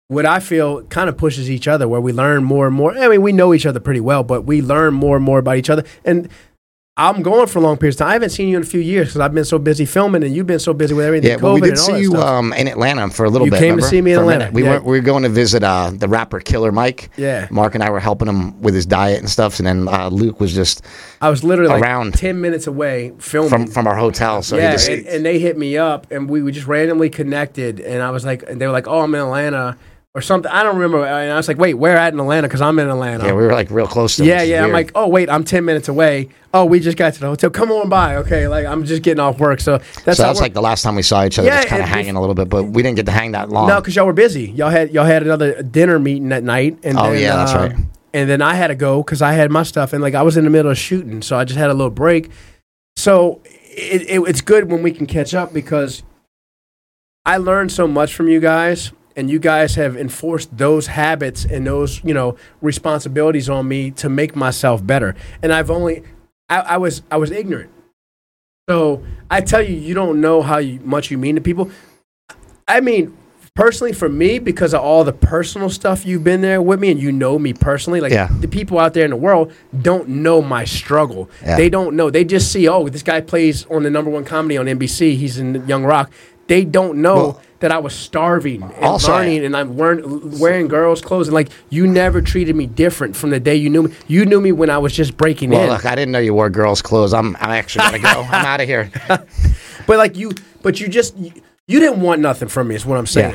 what I feel kind of pushes each other, where we learn more and more. I mean, we know each other pretty well, but we learn more and more about each other. And I'm going for long periods of time. I haven't seen you in a few years because I've been so busy filming, and you've been so busy with everything. Yeah, COVID well, we did see you um, in Atlanta for a little you bit. You came remember? To see me in Atlanta. We, yeah. went, we were going to visit uh, the rapper Killer Mike. Yeah, Mark and I were helping him with his diet and stuff, and then uh, Luke was just. I was literally around like ten minutes away filming from from our hotel. So yeah, he just, and, and they hit me up, and we, we just randomly connected, and I was like, and they were like, "Oh, I'm in Atlanta." Or something. I don't remember. And I was like, wait, where at in Atlanta? Because I'm in Atlanta. Yeah, we were like real close to Yeah, yeah. Weird. I'm like, oh, wait, I'm ten minutes away. Oh, we just got to the hotel. Come on by. Okay, like I'm just getting off work. So that's so that was like the last time we saw each other. Yeah, just kind of hanging a little bit. But we didn't get to hang that long. No, because y'all were busy. Y'all had y'all had another dinner meeting that night. And oh, then, yeah, that's uh, right. And then I had to go because I had my stuff. And like I was in the middle of shooting. So I just had a little break. So it, it, it's good when we can catch up because I learned so much from you guys. And you guys have enforced those habits and those, you know, responsibilities on me to make myself better. And I've only, I, I was, I was ignorant. So I tell you, you don't know how you, much you mean to people. I mean, personally for me, because of all the personal stuff you've been there with me and you know me personally, like yeah. the people out there in the world don't know my struggle. Yeah. They don't know. They just see, oh, this guy plays on the number one comedy on N B C. He's in Young Rock. They don't know well, that I was starving and also, learning and I'm wearing, wearing girls' clothes. And, like, you never treated me different from the day you knew me. You knew me when I was just breaking well, in. Well, look, I didn't know you wore girls' clothes. I'm I'm actually going to go. I'm out of here. But, like, you but you just, you, you didn't want nothing from me is what I'm saying.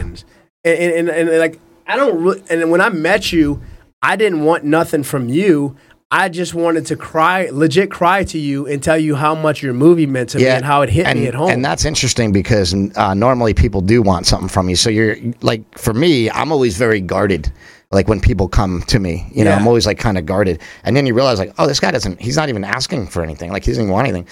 Yeah. And, and, and, and, like, I don't really, and when I met you, I didn't want nothing from you. I just wanted to cry, legit cry to you and tell you how much your movie meant to yeah, me and how it hit and, me at home. And that's interesting because uh, normally people do want something from you. So you're like, for me, I'm always very guarded. Like when people come to me, you know, yeah. I'm always like kind of guarded. And then you realize like, oh, this guy doesn't, he's not even asking for anything. Like he doesn't want anything.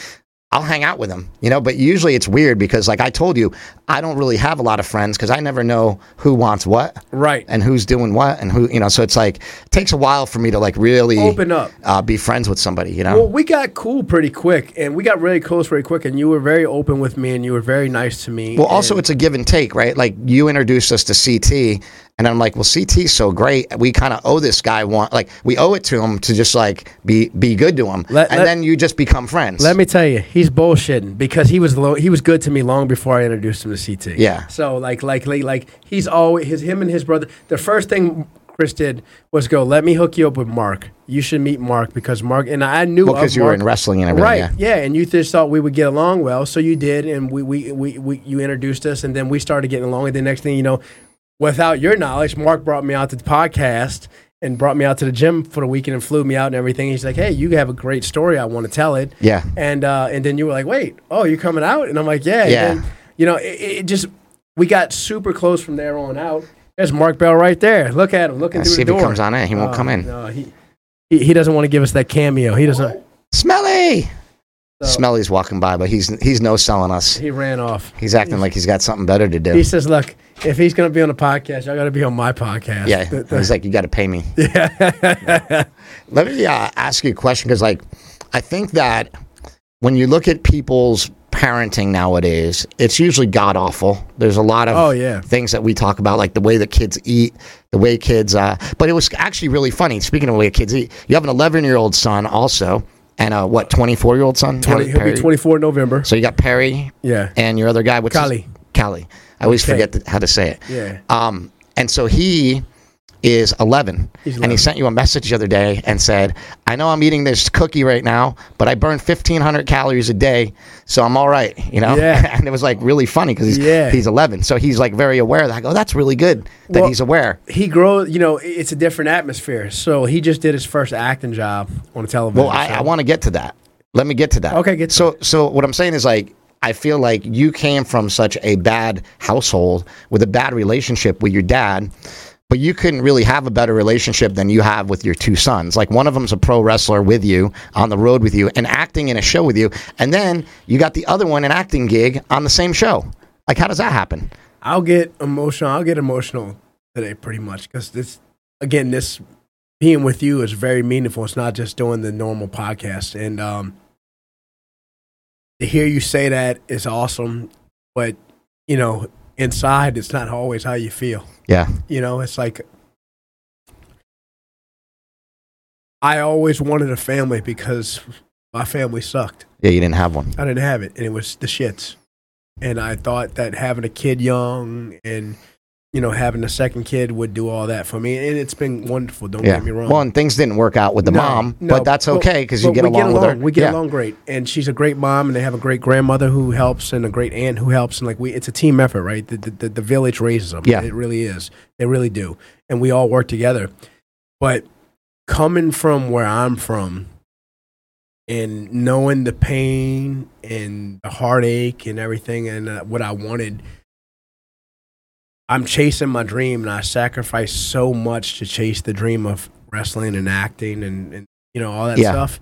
I'll hang out with him, you know, but usually it's weird because like I told you, I don't really have a lot of friends because I never know who wants what. Right. And who's doing what and who, you know, so it's like, it takes a while for me to like really open up, uh, be friends with somebody, you know? Well, we got cool pretty quick and we got really close very quick and you were very open with me and you were very nice to me. Well, and also it's a give and take, right? Like you introduced us to C T and I'm like, well, C T's so great. We kind of owe this guy one, like we owe it to him to just like be, be good to him. Let, and let, then you just become friends. Let me tell you, he's bullshitting because he was low, he was good to me long before I introduced him to C T. Yeah. So like like like, like he's always his him and his brother. The first thing Chris did was go, let me hook you up with Mark. You should meet Mark because Mark and I knew because well, you were in wrestling and everything. Right. Yeah. yeah, and you just thought we would get along well, so you did, and we we, we we you introduced us, and then we started getting along. And the next thing you know. Without your knowledge, Mark brought me out to the podcast and brought me out to the gym for the weekend and flew me out and everything. He's like, hey, you have a great story. I want to tell it. Yeah. And uh, and then you were like, wait, oh, you're coming out? And I'm like, yeah. Yeah. And then, you know, it, it just, we got super close from there on out. There's Mark Bell right there. Look at him, looking yeah, through the door. See if he comes on in. He won't uh, come in. No, he, he he doesn't want to give us that cameo. He doesn't. Smelly! So, Smelly's walking by, but he's he's no selling us. He ran off. He's acting like he's got something better to do. He says, look, if he's going to be on a podcast, y'all got to be on my podcast. Yeah. The, the, he's like, you got to pay me. Yeah. yeah. Let me uh, ask you a question because, like, I think that when you look at people's parenting nowadays, it's usually god awful. There's a lot of oh, yeah. things that we talk about, like the way that kids eat, the way kids. Uh, but it was actually really funny. Speaking of the way kids eat, you have an eleven year old son also. And a, what, twenty-four-year-old son? twenty, he'll Perry. Be twenty-four in November. So you got Perry. Yeah. And your other guy. What's Callie. His, Callie. I always okay. forget the, how to say it. Yeah. Um. And so he is eleven. He's eleven. And he sent you a message the other day and said, I know I'm eating this cookie right now, but I burn fifteen hundred calories a day, so I'm all right, you know? Yeah. And it was, like, really funny because he's, yeah. he's eleven. So he's, like, very aware of that. I go, that's really good that well, he's aware. He grows, you know, it's a different atmosphere. So he just did his first acting job on television. Well, I, so. I want to get to that. Let me get to that. Okay, get to so, that. So what I'm saying is, like, I feel like you came from such a bad household with a bad relationship with your dad. But you couldn't really have a better relationship than you have with your two sons. Like, one of them's a pro wrestler with you, on the road with you, and acting in a show with you. And then you got the other one, an acting gig, on the same show. Like, how does that happen? I'll get emotional. I'll get emotional today, pretty much. Because this, again, this being with you is very meaningful. It's not just doing the normal podcast. And um, to hear you say that is awesome. But, you know, inside, it's not always how you feel. Yeah. You know, it's like I always wanted a family because my family sucked. Yeah, you didn't have one. I didn't have it, and it was the shits. And I thought that having a kid young and, you know, having a second kid would do all that for me. And it's been wonderful, don't yeah. get me wrong. Well, and things didn't work out with the no, mom, no, but that's okay because you get along, get along with her. We get yeah. along great, and she's a great mom, and they have a great grandmother who helps and a great aunt who helps. And, like, we, it's a team effort, right? The, the, the village raises them. Yeah. It really is. They really do. And we all work together. But coming from where I'm from and knowing the pain and the heartache and everything and uh, what I wanted, I'm chasing my dream, and I sacrificed so much to chase the dream of wrestling and acting and, and you know, all that yeah. stuff.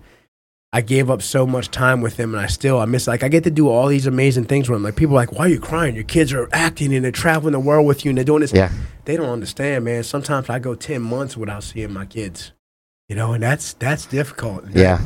I gave up so much time with him, and I still, I miss, like, I get to do all these amazing things with him. Like, people are like, why are you crying? Your kids are acting, and they're traveling the world with you, and they're doing this. Yeah. They don't understand, man. Sometimes I go ten months without seeing my kids, you know, and that's that's difficult. Yeah.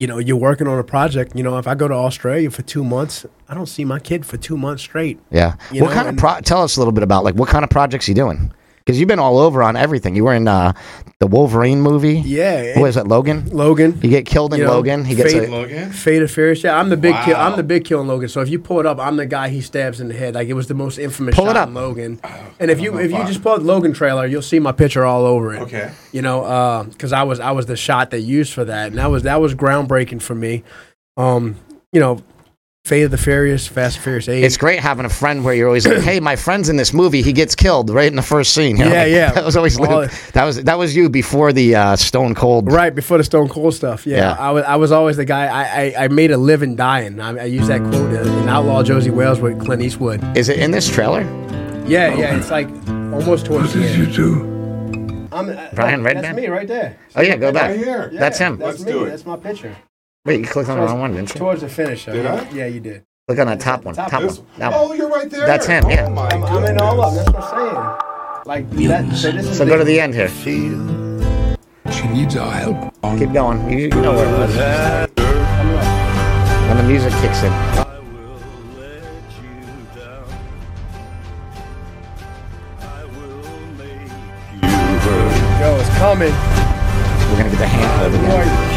you know, you're working on a project. You know, if I go to Australia for two months, I don't see my kid for two months straight. Yeah. What know? kind of pro- tell us a little bit about like what kind of projects you doing? Because you've been all over on everything. You were in uh, the Wolverine movie. Yeah. What is that, Logan? Logan. You get killed in you know, Logan. He gets Fate, a, Logan. Fate of Furious. Yeah, I'm the big wow. kill. I'm the big kill in Logan. So if you pull it up, I'm the guy he stabs in the head. Like it was the most infamous pull shot it up. in Logan. Oh, and if you if you just pull up Logan trailer, you'll see my picture all over it. Okay. You know, because uh, I was I was the shot they used for that, and that was that was groundbreaking for me. Um, you know. Fate of the Furious, Fast and Furious eight. It's great having a friend where you're always like, "Hey, my friend's in this movie. He gets killed right in the first scene." You know? Yeah, yeah. That was always Luke. that was that was you before the uh, Stone Cold, right? Before the Stone Cold stuff. Yeah, yeah. I was I was always the guy. I I, I made a living dying. I, I used that quote in Outlaw Josie Wales with Clint Eastwood. Is it in this trailer? Yeah, oh, yeah. Man. It's like almost towards the end. This is you too. I'm uh, Brian Redman. That's me right there. Oh yeah, go back. Right here. Yeah, that's him. That's Let's me. Do it. That's my picture. Wait, you clicked on the wrong one, didn't you? Towards the finish. Did I? Yeah, you did. Click on that top one. Top, top one. That oh, you're right there. That's him, yeah. Oh my I'm, I'm in all of them. That's what I'm saying. Like, that, so this is So the, go to the end here. She, she needs our help. Keep going. You, you know where it is. When the music kicks in. I will let you down. I will make you hurt. Yo, it's coming. We're going to get the hand over again.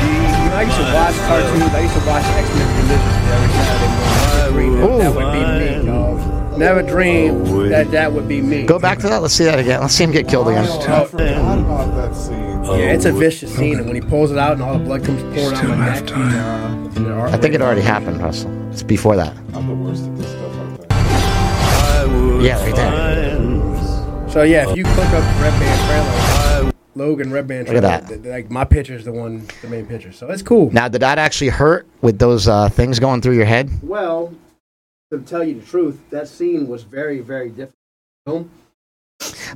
I used to watch cartoons. I used to watch X-Men religiously every Saturday morning. That would be me, dog. Never dreamed that that would be me. Go back to that. Let's see that again. Let's see him get killed again. I forgot about that scene. Yeah, it's a vicious scene. And when he pulls it out and all the blood comes pouring out of my neck. I think it already happened, Russell. It's before that. I'm the worst at this stuff, I think. Yeah, right there. So, yeah, if you click up Red Band Trailer... Logan, Red Band. Look at that. The, the, like my picture's the one, the main picture. So it's cool. Now, did that actually hurt with those uh, things going through your head? Well, to tell you the truth, that scene was very, very difficult.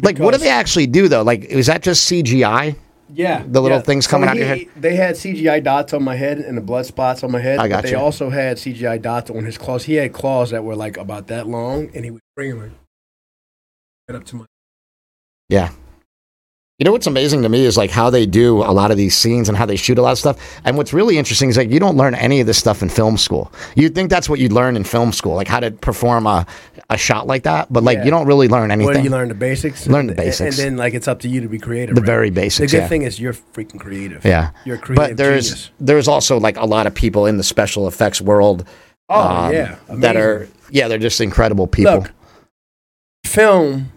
Like, what do they actually do though? Like, is that just C G I? Yeah. The little yeah. things coming so he, out of your head. They had C G I dots on my head and the blood spots on my head. I got but you. They also had C G I dots on his claws. He had claws that were like about that long, and he would bring them right up to my. Yeah. You know what's amazing to me is like how they do a lot of these scenes and how they shoot a lot of stuff. And what's really interesting is like you don't learn any of this stuff in film school. You'd think that's what you'd learn in film school, like how to perform a, a shot like that. But like yeah. you don't really learn anything. Well, you learn the basics. Learn the basics. And, and then like it's up to you to be creative. The right? very basics. The good yeah. thing is you're freaking creative. Yeah. You're a creative. But there's genius. There's also like a lot of people in the special effects world. Oh um, yeah. Amazing. That are yeah, they're just incredible people. Look, film.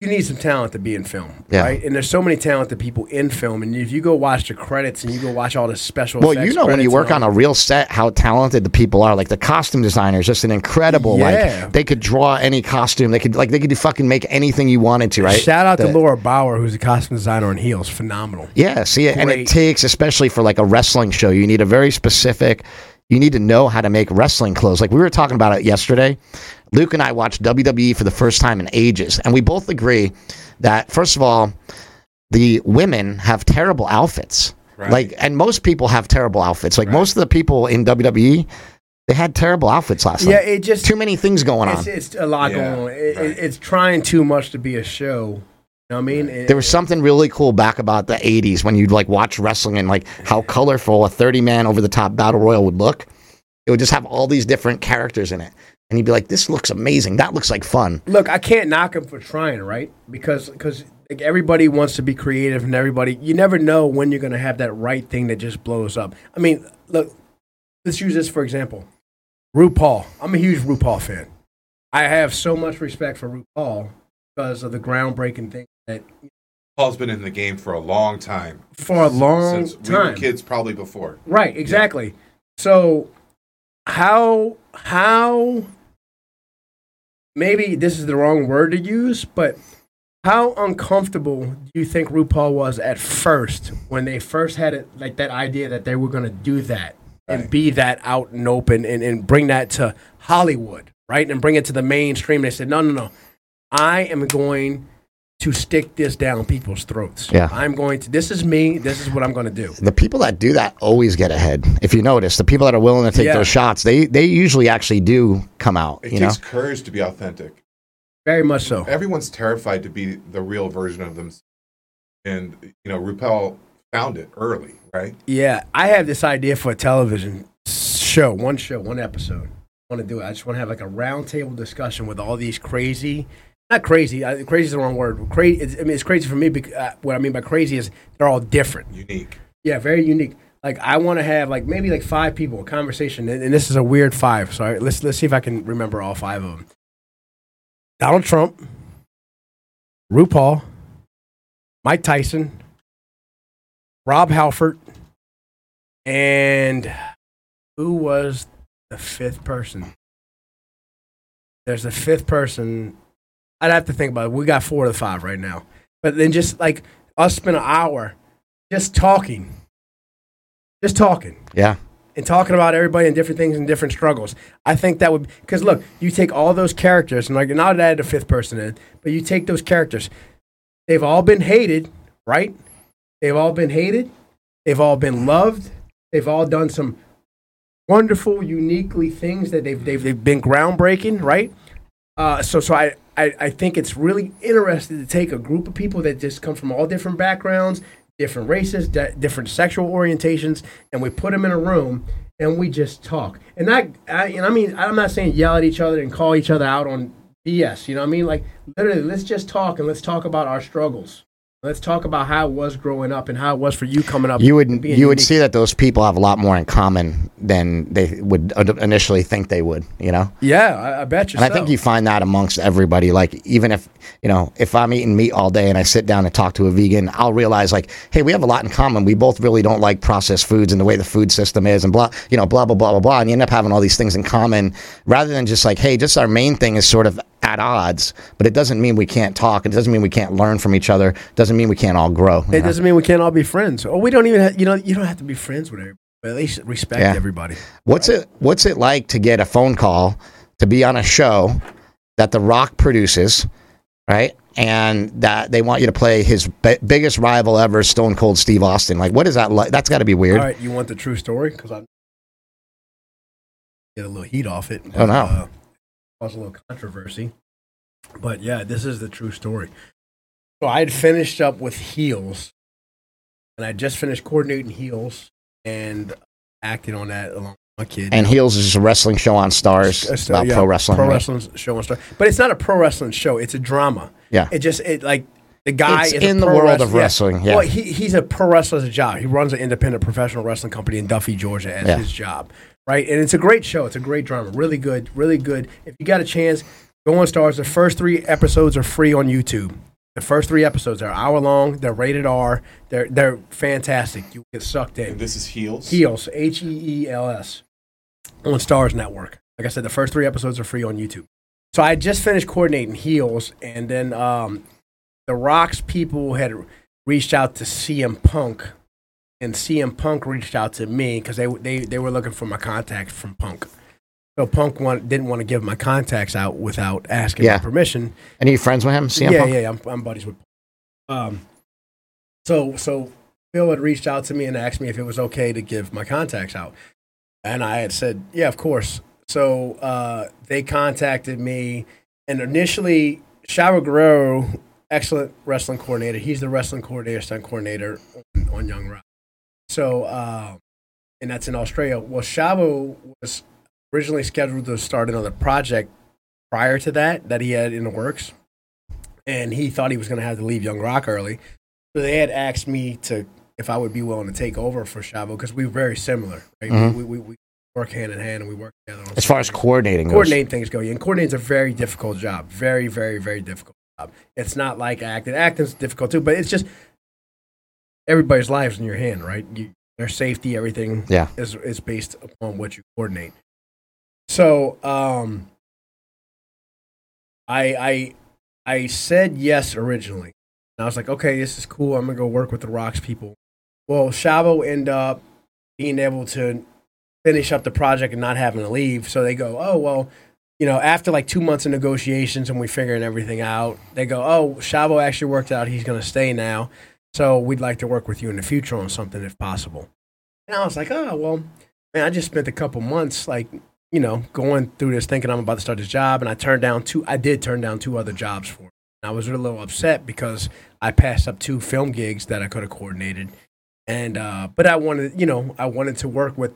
You need some talent to be in film, yeah. right? And there's so many talented people in film. And if you go watch the credits and you go watch all the special well, effects. Well, you know when you work on a real set how talented the people are. Like the costume designer is just an incredible, yeah. like they could draw any costume. They could like they could fucking make anything you wanted to, right? Shout out the, to Laura Bauer, who's a costume designer on Heels. Phenomenal. Yeah, see, Great. And it takes, especially for like a wrestling show, you need a very specific... You need to know how to make wrestling clothes. Like we were talking about it yesterday. Luke and I watched W W E for the first time in ages. And we both agree that, first of all, the women have terrible outfits. Right. Like, and most people have terrible outfits. Like right. most of the people in W W E, they had terrible outfits last yeah, night. Yeah, it just... Too many things going it's, on. It's a lot yeah, going on. It, right. it, it's trying too much to be a show. You know what I mean? It, there was something really cool back about the eighties when you'd like watch wrestling and like how colorful a thirty-man over-the-top battle royal would look. It would just have all these different characters in it. And you'd be like, this looks amazing. That looks like fun. Look, I can't knock them for trying, right? Because because like, everybody wants to be creative and everybody... You never know when you're going to have that right thing that just blows up. I mean, look, let's use this for example. RuPaul. I'm a huge RuPaul fan. I have so much respect for RuPaul because of the groundbreaking thing. That, Paul's been in the game for a long time. For a long Since time. Since we were kids, probably before. Right, exactly. Yeah. So, how, how, maybe this is the wrong word to use, but how uncomfortable do you think RuPaul was at first when they first had it, like that idea that they were going to do that right. and be that out and open and, and bring that to Hollywood, right? And bring it to the mainstream. They said, no, no, no. I am going to stick this down people's throats. Yeah. I'm going to, this is me, this is what I'm going to do. The people that do that always get ahead. If you notice, the people that are willing to take yeah. those shots, they they usually actually do come out. It you takes know? courage to be authentic. Very much so. Everyone's terrified to be the real version of themselves. And, you know, RuPaul found it early, right? Yeah, I have this idea for a television show, one show, one episode. I want to do it. I just want to have like a roundtable discussion with all these crazy, not crazy, uh, crazy is the wrong word. Crazy, I mean, it's crazy for me because uh, what I mean by crazy is they're all different. Unique. Yeah, very unique. Like I want to have like maybe like five people, a conversation, and, and this is a weird five. So right, let's, let's see if I can remember all five of them. Donald Trump, RuPaul, Mike Tyson, Rob Halford, and who was the fifth person? There's a fifth person. I'd have to think about it. We got four of the five right now. But then just like us spend an hour just talking. Just talking. Yeah. And talking about everybody and different things and different struggles. I think that would, because look, you take all those characters, and like not add a fifth person in, but you take those characters. They've all been hated, right? They've all been hated. They've all been loved. They've all done some wonderful, uniquely things that they've they've, they've been groundbreaking, right? Uh, so so I, I, I think it's really interesting to take a group of people that just come from all different backgrounds, different races, de- different sexual orientations, and we put them in a room and we just talk. And I, I, and I mean, I'm not saying yell at each other and call each other out on B S, you know what I mean? Like literally, let's just talk and let's talk about our struggles. Let's talk about how it was growing up and how it was for you coming up. You would you unique. would see that those people have a lot more in common than they would initially think they would, you know? Yeah, I, I bet you. And so. I think you find that amongst everybody. Like, even if, you know, if I'm eating meat all day and I sit down and talk to a vegan, I'll realize, like, hey, we have a lot in common. We both really don't like processed foods and the way the food system is and blah, you know, blah, blah, blah, blah, blah. And you end up having all these things in common rather than just like, hey, just our main thing is sort of at odds, but it doesn't mean we can't talk. It doesn't mean we can't learn from each other. It doesn't mean we can't all grow. It know? doesn't mean we can't all be friends. Or we don't even, have, you know, you don't have to be friends with everybody, but at least respect yeah. everybody. What's right? it? What's it like to get a phone call to be on a show that The Rock produces, right? And that they want you to play his b- biggest rival ever, Stone Cold Steve Austin. Like, what is that like? That's got to be weird. All right, you want the true story? Because I get a little heat off it. But, oh no. Uh, Caused a little controversy, but yeah, this is the true story. So I had finished up with Heels, and I just finished coordinating Heels and acting on that along with my kids. And Heels is a wrestling show on Starz. It's about yeah, pro wrestling. Pro right? wrestling show on Starz, but it's not a pro wrestling show. It's a drama. Yeah. It just it like the guy it's is in a pro the world wrestling. of wrestling. Yeah. yeah. Well, he he's a pro wrestler's job. He runs an independent professional wrestling company in Duffy, Georgia, as yeah. his job. Right, and it's a great show. It's a great drama. Really good, really good. If you got a chance, go on Starz. The first three episodes are free on YouTube. The first three episodes are an hour long. They're rated R. They're they're fantastic. You get sucked in. And this is Heels? Heels, H E E L S, on Starz Network. Like I said, the first three episodes are free on YouTube. So I had just finished coordinating Heels, and then um, The Rock's people had reached out to C M Punk. And C M Punk reached out to me because they, they they were looking for my contact from Punk. So Punk want, didn't want to give my contacts out without asking yeah. my permission. And are you friends with him, C M yeah, Punk? Yeah, yeah, I'm, I'm buddies with Punk. Um, so, so Phil had reached out to me and asked me if it was okay to give my contacts out. And I had said, yeah, of course. So uh, they contacted me. And initially, Shabo Grow, excellent wrestling coordinator. He's the wrestling coordinator, stunt coordinator on, on Young Rock. So, uh, and that's in Australia. Well, Shabo was originally scheduled to start another project prior to that, that he had in the works. And he thought he was going to have to leave Young Rock early. So they had asked me to, if I would be willing to take over for Shabo, because we were very similar, right? Mm-hmm. We, we, we work hand in hand and we work together. On as far as coordinating Coordinating goes. things go, yeah. And coordinating's a very difficult job. Very, very, very difficult job. It's not like acting. Acting's difficult too, but it's just... Everybody's lives in your hand, right? You, their safety, everything yeah. is is based upon what you coordinate. So, um, I I I said yes originally, and I was like, okay, this is cool. I'm gonna go work with the Rock's people. Well, Shabo ended up being able to finish up the project and not having to leave. So they go, oh well, you know, after like two months of negotiations and we figuring everything out, they go, oh, Shabo actually worked out. He's gonna stay now. So we'd like to work with you in the future on something if possible. And I was like, oh, well, man, I just spent a couple months, like, you know, going through this thinking I'm about to start this job. And I turned down two, I did turn down two other jobs for it. And I was a little upset because I passed up two film gigs that I could have coordinated. And uh, but I wanted, you know, I wanted to work with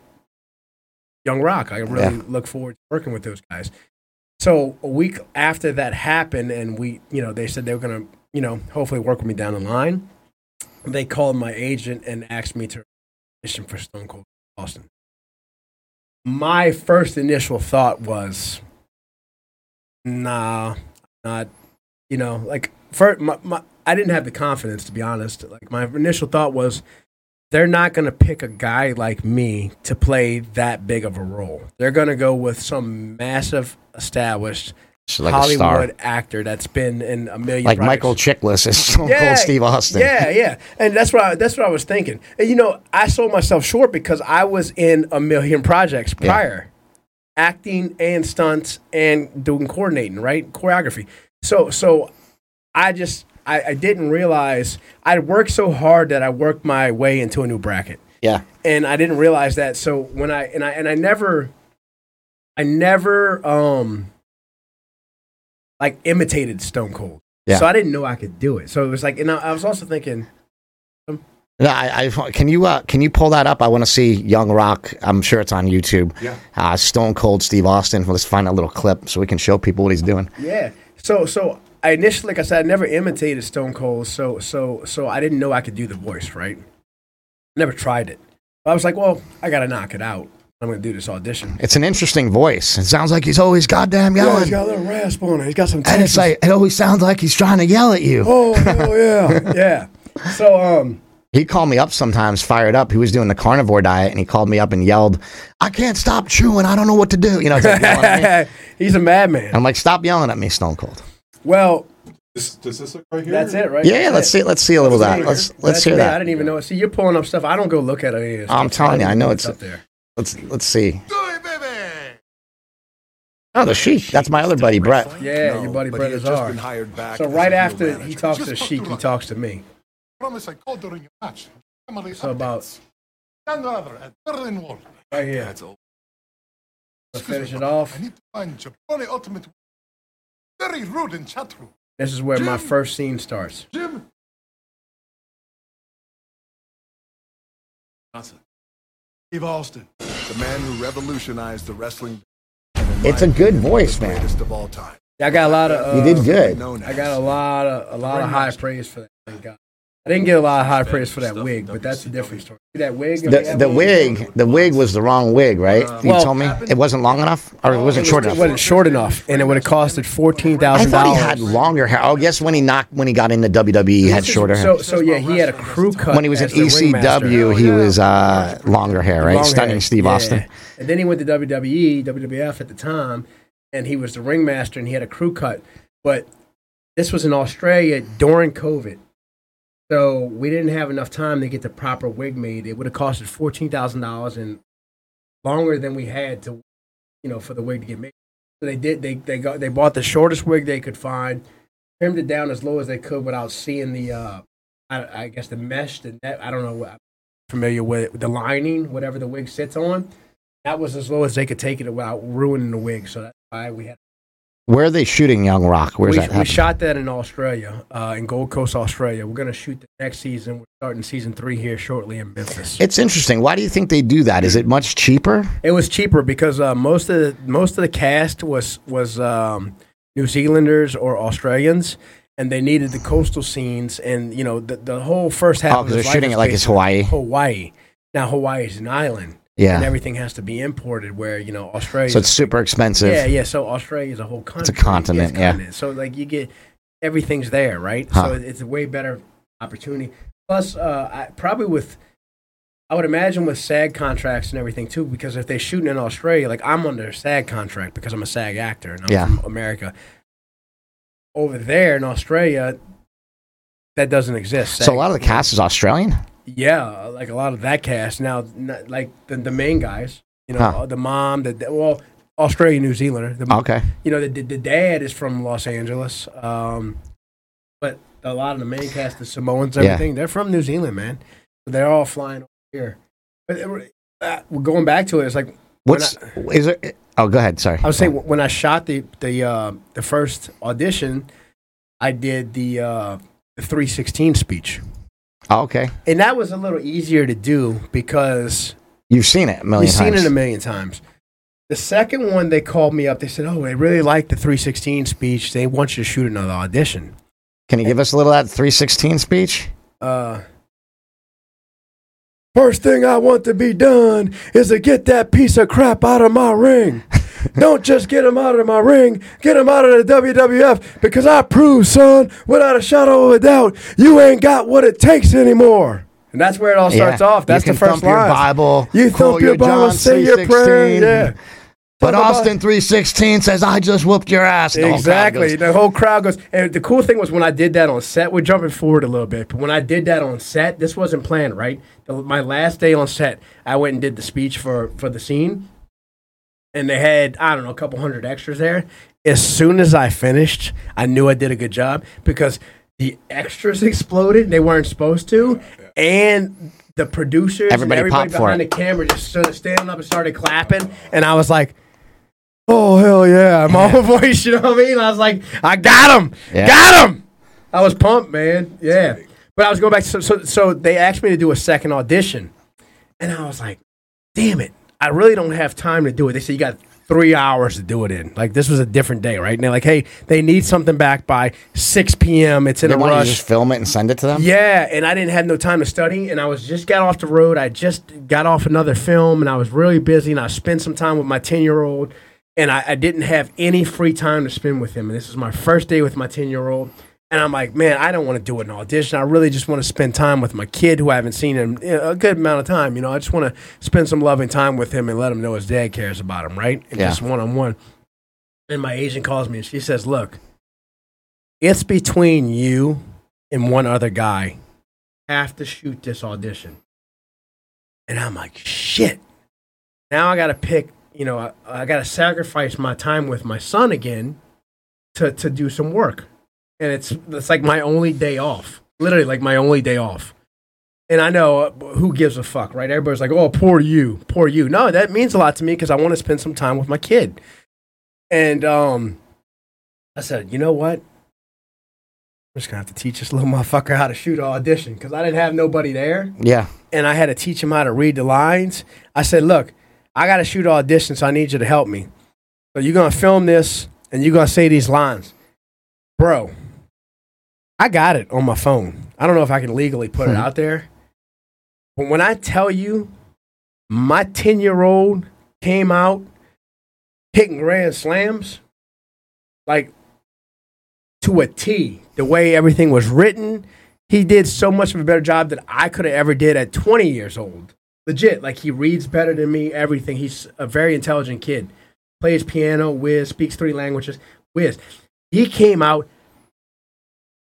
Young Rock. I really yeah. look forward to working with those guys. So a week after that happened, and we, you know, they said they were gonna, you know, hopefully work with me down the line. They called my agent and asked me to audition for Stone Cold Austin. My first initial thought was, nah, not, you know, like for my, my, I didn't have the confidence, to be honest. Like my initial thought was, they're not going to pick a guy like me to play that big of a role. They're going to go with some massive, established like Hollywood actor that's been in a million. Like projects. Michael Chiklis is Stone yeah, Cold Steve Austin. Yeah, yeah, and that's what I, that's what I was thinking. And you know, I sold myself short because I was in a million projects prior, yeah. acting and stunts and doing coordinating, right, choreography. So, so I just. I, I didn't realize I worked so hard that I worked my way into a new bracket. Yeah, and I didn't realize that. So when I and I and I never, I never um, like imitated Stone Cold. Yeah. So I didn't know I could do it. So it was like, and I, I was also thinking. Um, no, I, I can you uh, can you pull that up? I want to see Young Rock. I'm sure it's on YouTube. Yeah. Uh, Stone Cold Steve Austin. Let's find a little clip so we can show people what he's doing. Yeah. So so. I initially, like I said, I never imitated Stone Cold, so so so I didn't know I could do the voice, right? Never tried it. But I was like, well, I gotta knock it out. I'm gonna do this audition. It's an interesting voice. It sounds like he's always goddamn yelling. Yeah, he's got a little rasp on it. He's got some tension. And it's like, it always sounds like he's trying to yell at you. Oh, oh yeah, yeah. So, um... he called me up sometimes, fired up. He was doing the carnivore diet, and he called me up and yelled, I can't stop chewing. I don't know what to do. You know, he's like yelling at me. He's a madman. And I'm like, stop yelling at me, Stone Cold. Well, does, does this look right here? That's it, right? Yeah, that's let's it. see. Let's see a little bit. Let's let's, let's let's hear that. I didn't even know. See, you're pulling up stuff. I don't go look at any of this. I'm stuff. telling I you, I know it's up there. Let's let's see. Hey, baby. Oh, the Sheik. That's my other buddy, Brett. Yeah, no, your buddy Brett is our. So right after he talks to Sheik, he talks to me. So about right here. Let's finish it off. Very rude in chat room. This is where Jim, my first scene starts. Jim. Steve Austin, the man who revolutionized the wrestling. It's a good voice, man. Greatest of all time. I got a lot of. Uh, you did good. I got a lot of a lot of high praise for that. Thank God. I didn't get a lot of high praise for that wig, but that's a different story. That wig, the, the wig, the wig was the wrong wig, right? You well, told me it wasn't long enough, or it wasn't it was, short enough. It wasn't short enough, and it would have costed fourteen thousand dollars. I thought he had longer hair. Oh, yes, when he knocked, when he got into W W E, he had shorter hair. So, so yeah, he had a crew cut. When he was at E C W, he was uh, longer hair, right? Long Stunning hair. Steve yeah. Austin. And then he went to W W E, W W F at the time, and he was the ringmaster, and he had a crew cut. But this was in Australia during COVID. So we didn't have enough time to get the proper wig made. It would have costed fourteen thousand dollars and longer than we had to, you know, for the wig to get made. So they did. They they got they bought the shortest wig they could find, trimmed it down as low as they could without seeing the, uh, I, I guess the mesh, the net. I don't know. What I'm familiar with the lining, whatever the wig sits on. That was as low as they could take it without ruining the wig. So that's why we had. Where are they shooting Young Rock? Where's we, that happening? We shot that in Australia, uh, in Gold Coast, Australia. We're going to shoot the next season. We're starting season three here shortly in Memphis. It's interesting. Why do you think they do that? Is it much cheaper? It was cheaper because uh, most of the, most of the cast was was um, New Zealanders or Australians, and they needed the coastal scenes. And you know the the whole first half. Oh, because they're shooting it like it's Hawaii. Hawaii. Now Hawaii is an island. Yeah. And everything has to be imported where, you know, Australia. So it's super expensive. Yeah, yeah. So Australia is a whole country. It's a continent, yeah. Continent. So, like, you get everything's there, right? Huh. So it's a way better opportunity. Plus, uh, I, probably with, I would imagine with SAG contracts and everything, too, because if they're shooting in Australia, like, I'm under a SAG contract because I'm a SAG actor and I'm yeah. from America. Over there in Australia, that doesn't exist. SAG. So a lot of the cast is Australian? Yeah, like a lot of that cast now, not like the, the main guys, you know, huh. the mom, the well, Australian New Zealander. The, okay, you know, the the dad is from Los Angeles, um, but a lot of the main cast, the Samoans, everything, yeah. they're from New Zealand, man. They're all flying over here. But it, uh, going back to it, it's like what's I, is there? Oh, go ahead. Sorry, I was saying when I shot the the uh, the first audition, I did the uh, the three sixteen speech. Oh, okay. And that was a little easier to do because... You've seen it a million you've times. You've seen it a million times. The second one, they called me up. They said, oh, they really like the three sixteen speech. They want you to shoot another audition. Can you and, give us a little of that three sixteen speech? Uh... First thing I want to be done is to get that piece of crap out of my ring. Don't just get him out of my ring. Get him out of the W W F because I prove, son, without a shadow of a doubt, you ain't got what it takes anymore. And that's where it all starts yeah. off. That's the first line. You thump your Bible. You thump your Bible, say your prayer. Yeah. But Austin three sixteen says, I just whooped your ass. The exactly. Whole the whole crowd goes. And the cool thing was when I did that on set, we're jumping forward a little bit, but when I did that on set, this wasn't planned, right? My last day on set, I went and did the speech for, for the scene, and they had, I don't know, a couple hundred extras there. As soon as I finished, I knew I did a good job because the extras exploded. They weren't supposed to, and the producers everybody and everybody behind the camera just sort of standing up and started clapping, and I was like, oh, hell yeah. My whole voice, you know what I mean? I was like, I got him. Yeah. Got him. I was pumped, man. Yeah. But I was going back. So, so so they asked me to do a second audition. And I was like, damn it. I really don't have time to do it. They said, you got three hours to do it in. Like, this was a different day, right? And they're like, hey, they need something back by six p.m. It's in they a rush. You just film it and send it to them? Yeah. And I didn't have no time to study. And I was just got off the road. I just got off another film. And I was really busy. And I spent some time with my ten-year-old. And I, I didn't have any free time to spend with him. And this was my first day with my ten-year-old. And I'm like, man, I don't want to do an audition. I really just want to spend time with my kid who I haven't seen in a good amount of time. You know, I just want to spend some loving time with him and let him know his dad cares about him, right? And yeah. Just one-on-one. And my agent calls me and she says, look, it's between you and one other guy. Have to shoot this audition. And I'm like, shit. Now I got to pick. You know, I, I got to sacrifice my time with my son again to, to do some work. And it's it's like my only day off. Literally, like my only day off. And I know, uh, who gives a fuck, right? Everybody's like, oh, poor you, poor you. No, that means a lot to me because I want to spend some time with my kid. And um, I said, you know what? I'm just going to have to teach this little motherfucker how to shoot an audition because I didn't have nobody there. Yeah. And I had to teach him how to read the lines. I said, look. I got to shoot an audition, so I need you to help me. So you're going to film this, and you're going to say these lines. Bro, I got it on my phone. I don't know if I can legally put it out there. But when I tell you, my ten-year-old came out hitting grand slams, like, to a T, the way everything was written. He did so much of a better job than I could have ever did at twenty years old. Legit, like he reads better than me, everything. He's a very intelligent kid. Plays piano, whiz, speaks three languages, whiz. He came out,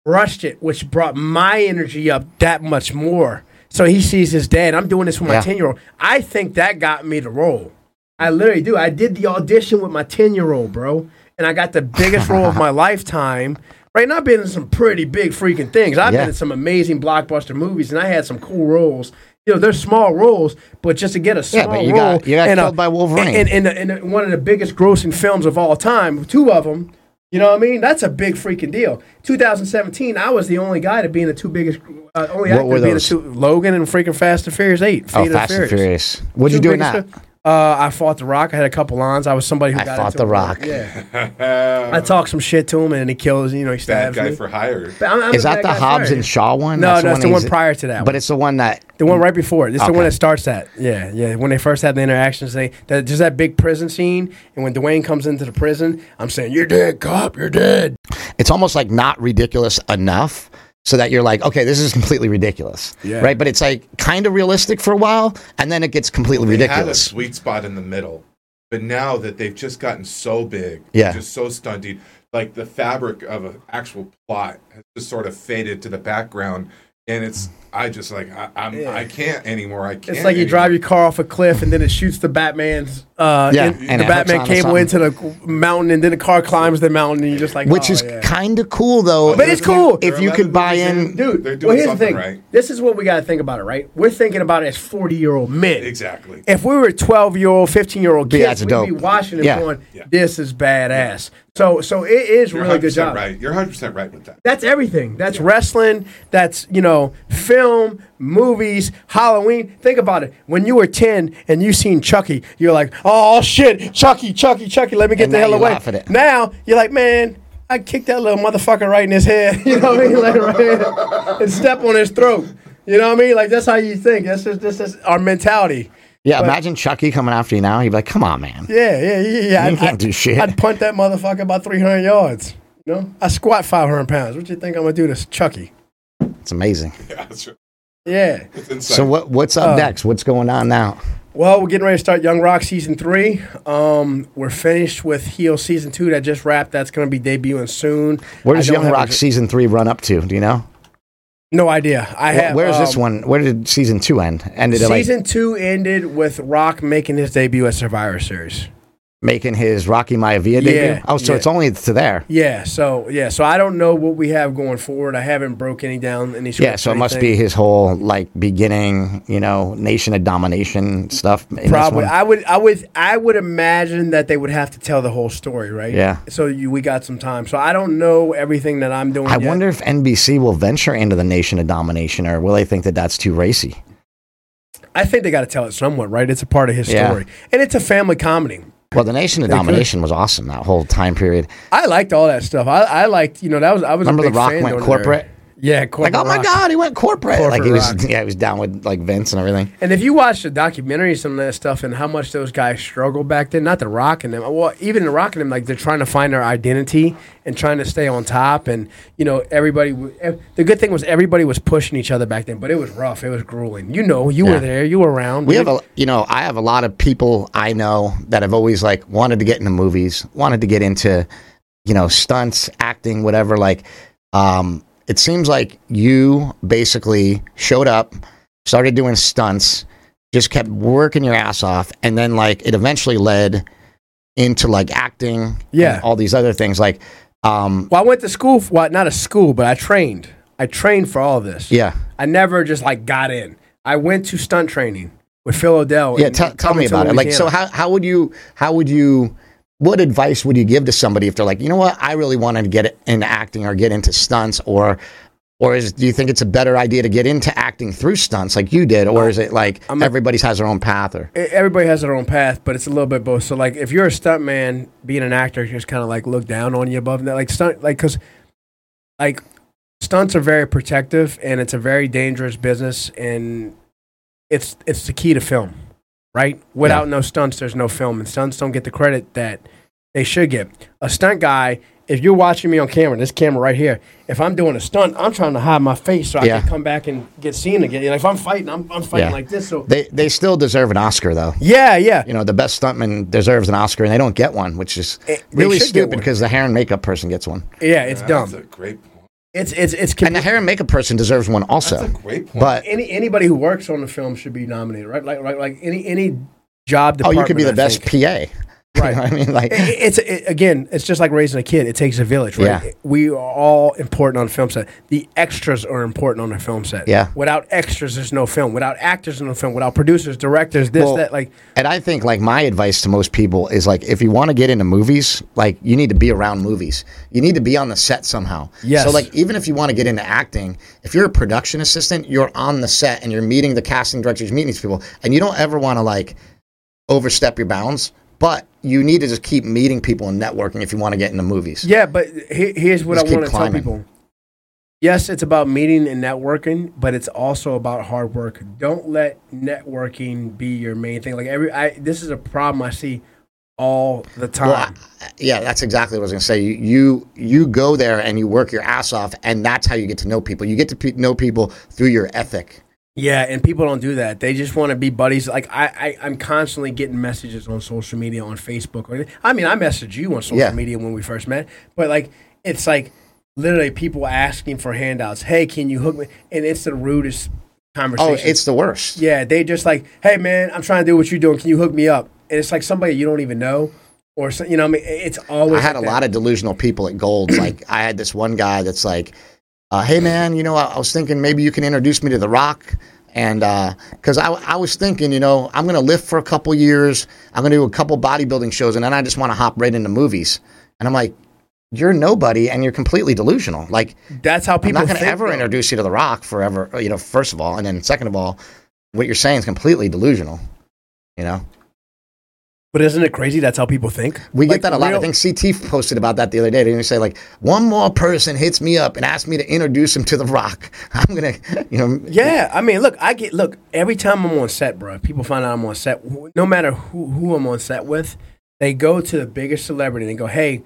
rushed it, which brought my energy up that much more. So he sees his dad. I'm doing this with my yeah. ten-year-old. I think that got me the role. I literally do. I did the audition with my ten-year-old, bro. And I got the biggest role of my lifetime. Right, and I've been in some pretty big freaking things. I've yeah. been in some amazing blockbuster movies, and I had some cool roles. You know, they're small roles, but just to get a small yeah, but you role. Got, you got and killed a, by Wolverine. And, and, and, and one of the biggest grossing films of all time, two of them, you know what I mean? That's a big freaking deal. two thousand seventeen, I was the only guy to be in the two biggest, uh, only what actor to be in the two, Logan and freaking Fast and Furious eight. Fate oh, of Fast Furious. and Furious. What'd two you do in that? Uh, I fought The Rock. I had a couple lines. I was somebody who I got into I fought The Rock. Yeah. I talked some shit to him, and he kills, you know, he stabs me. Bad guy for hire. I'm, I'm Is that the Hobbs and Shaw one? No, that's no, the it's the one prior to that one. But it's the one that... The one right before it. It's okay. The one that starts that. Yeah, yeah. When they first had the interactions, they that, just that big prison scene, and when Dwayne comes into the prison, I'm saying, you're dead, cop, you're dead. It's almost like not ridiculous enough. So that you're like, okay, this is completely ridiculous, yeah. right? But it's like kind of realistic for a while, and then it gets completely they ridiculous. They had a sweet spot in the middle, but now that they've just gotten so big, yeah. just so stunted, like the fabric of an actual plot has just sort of faded to the background, and it's I just like I I'm, yeah. I can't anymore. I can't. It's like you anymore. drive your car off a cliff, and then it shoots the Batman's uh, yeah, in, and the Batman cable into the mountain, and then the car climbs the mountain, and you're just like, which oh, is yeah. kind of cool though. But it's cool if you could buy in, dude. They're doing well, here's the thing. Right. This is what we got to think about it, right? We're thinking about it as forty-year-old men. Exactly. If we were twelve-year-old, fifteen-year-old kids, yeah, we'd be watching it yeah. going, yeah. "This is badass." Yeah. So, so it is you're really good job. Right. You're one hundred percent right with that. That's everything. That's yeah. wrestling. That's you know film. film, movies, Halloween. Think about it. When you were ten and you seen Chucky, you're like, oh, shit, Chucky, Chucky, Chucky, let me get and the hell away. Laugh at it. Now you're like, man, I kicked that little motherfucker right in his head. You know what I mean? Like, right here, and step on his throat. You know what I mean? Like, that's how you think. That's just, that's just our mentality. Yeah, but imagine Chucky coming after you now. He'd be like, come on, man. Yeah, yeah, yeah. yeah. You I'd, can't I'd, do shit. I'd punt that motherfucker about three hundred yards. You know? I squat five hundred pounds. What do you think I'm going to do to Chucky? It's amazing. Yeah, that's right. Yeah. So what what's up uh, next? What's going on now? Well, we're getting ready to start Young Rock Season three. Um, we're finished with Heels Season two. That just wrapped. That's going to be debuting soon. Where does Young Rock a... Season three run up to? Do you know? No idea. I have. Where's um, this one? Where did season two end? Ended. Season like, two ended with Rock making his debut at Survivor Series, making his Rocky Maivia debut. Yeah, oh, so yeah. It's only to there. Yeah. So yeah. So I don't know what we have going forward. I haven't broke any down any. Yeah. So it must thing. be his whole like beginning, you know, Nation of Domination stuff. Probably. I would. I would. I would imagine that they would have to tell the whole story, right? Yeah. So you, we got some time. So I don't know everything that I'm doing. I yet. wonder if N B C will venture into the Nation of Domination, or will they think that that's too racy? I think they got to tell it somewhat, right? It's a part of his yeah. story, and it's a family comedy. Well, the Nation of they Domination could. was awesome that whole time period. I liked all that stuff. I, I liked, you know, that was I was. Remember a big the Rock fan went corporate. There. Yeah, corporate. Like, oh my rock. God, he went corporate. corporate like he rock. was, yeah, he was down with like Vince and everything. And if you watch the documentary, some of that stuff, and how much those guys struggled back then, not the Rock and them, well, even the Rock and them, like they're trying to find their identity and trying to stay on top, and you know, everybody. The good thing was everybody was pushing each other back then, but it was rough. It was grueling. You know, you yeah. were there, you were around. We dude. have, a, you know, I have a lot of people I know that have always like wanted to get into movies, wanted to get into, you know, stunts, acting, whatever. Like, um. It seems like you basically showed up, started doing stunts, just kept working your ass off, and then like it eventually led into like acting, yeah, and all these other things. Like, um, well, I went to school, for, well, not a school, but I trained. I trained for all this. Yeah, I never just like got in. I went to stunt training with Phil O'Dell. Yeah, t- tell me about it. Like, so how how would you how would you What advice would you give to somebody if they're like, you know what, I really wanted to get into acting or get into stunts, or or is, do you think it's a better idea to get into acting through stunts like you did, or is it like I'm everybody's a, has their own path? Or everybody has their own path, but it's a little bit both. So like if you're a stunt man, being an actor is just kind of like looked down on you above that. Like stunt, like because like stunts are very protective and it's a very dangerous business, and it's it's the key to film. Right? Without yeah. no stunts, there's no film. And stunts don't get the credit that they should get. A stunt guy, if you're watching me on camera, this camera right here, if I'm doing a stunt, I'm trying to hide my face so yeah. I can come back and get seen again. And if I'm fighting, I'm, I'm fighting yeah. like this. So They they still deserve an Oscar, though. Yeah, yeah. You know, the best stuntman deserves an Oscar, and they don't get one, which is it, really stupid because the hair and makeup person gets one. Yeah, it's yeah, dumb. That's a great point. It's, it's, it's and the hair and makeup person deserves one also. That's a great point. But any anybody who works on the film should be nominated, right? Like like, like any any job department. Oh, you could be the I best think. P A, right? You know what I mean, like it, it's it, again, it's just like raising a kid. It takes a village, right? Yeah. We are all important on the film set. The extras are important on the film set. Yeah. Without extras, there's no film. Without actors, there's no film. Without producers, directors, this well, that like. And I think like my advice to most people is like if you want to get into movies, like you need to be around movies. You need to be on the set somehow. Yes. So, like, even if you want to get into acting, if you're a production assistant, you're on the set and you're meeting the casting directors, meeting these people, and you don't ever want to, like, overstep your bounds, but you need to just keep meeting people and networking if you want to get into movies. Yeah, but he- here's what just I want to climbing. tell people. Yes, it's about meeting and networking, but it's also about hard work. Don't let networking be your main thing. Like, every I, this is a problem I see all the time. Well, I, yeah, that's exactly what I was going to say. You, you you go there and you work your ass off, and that's how you get to know people. You get to pe- know people through your ethic. Yeah, and people don't do that. They just want to be buddies. Like, I, I, I'm constantly getting messages on social media, on Facebook. I mean, I messaged you on social yeah. media when we first met, but, like, it's, like, literally people asking for handouts. Hey, can you hook me? And it's the rudest conversation. Oh, it's the worst. Yeah, they just, like, hey, man, I'm trying to do what you're doing. Can you hook me up? And it's like somebody you don't even know, or so, you know, I mean, it's always. I had like a that. lot of delusional people at Gold's. Like, I had this one guy that's like, uh, "Hey, man, you know, I, I was thinking maybe you can introduce me to The Rock," and because uh, I, I was thinking, you know, I'm going to lift for a couple years, I'm going to do a couple bodybuilding shows, and then I just want to hop right into movies. And I'm like, you're nobody and you're completely delusional. Like, that's how people. I'm not going to ever introduce you to The Rock forever. You know, first of all, and then second of all, what you're saying is completely delusional. You know. But isn't it crazy? That's how people think. We like, get that a lot. Real- I think C T posted about that the other day. Didn't he say like, one more person hits me up and asks me to introduce him to The Rock? I'm gonna, you know. Yeah, I mean, look, I get look every time I'm on set, bro. If people find out I'm on set, no matter who who I'm on set with, they go to the biggest celebrity and they go, "Hey,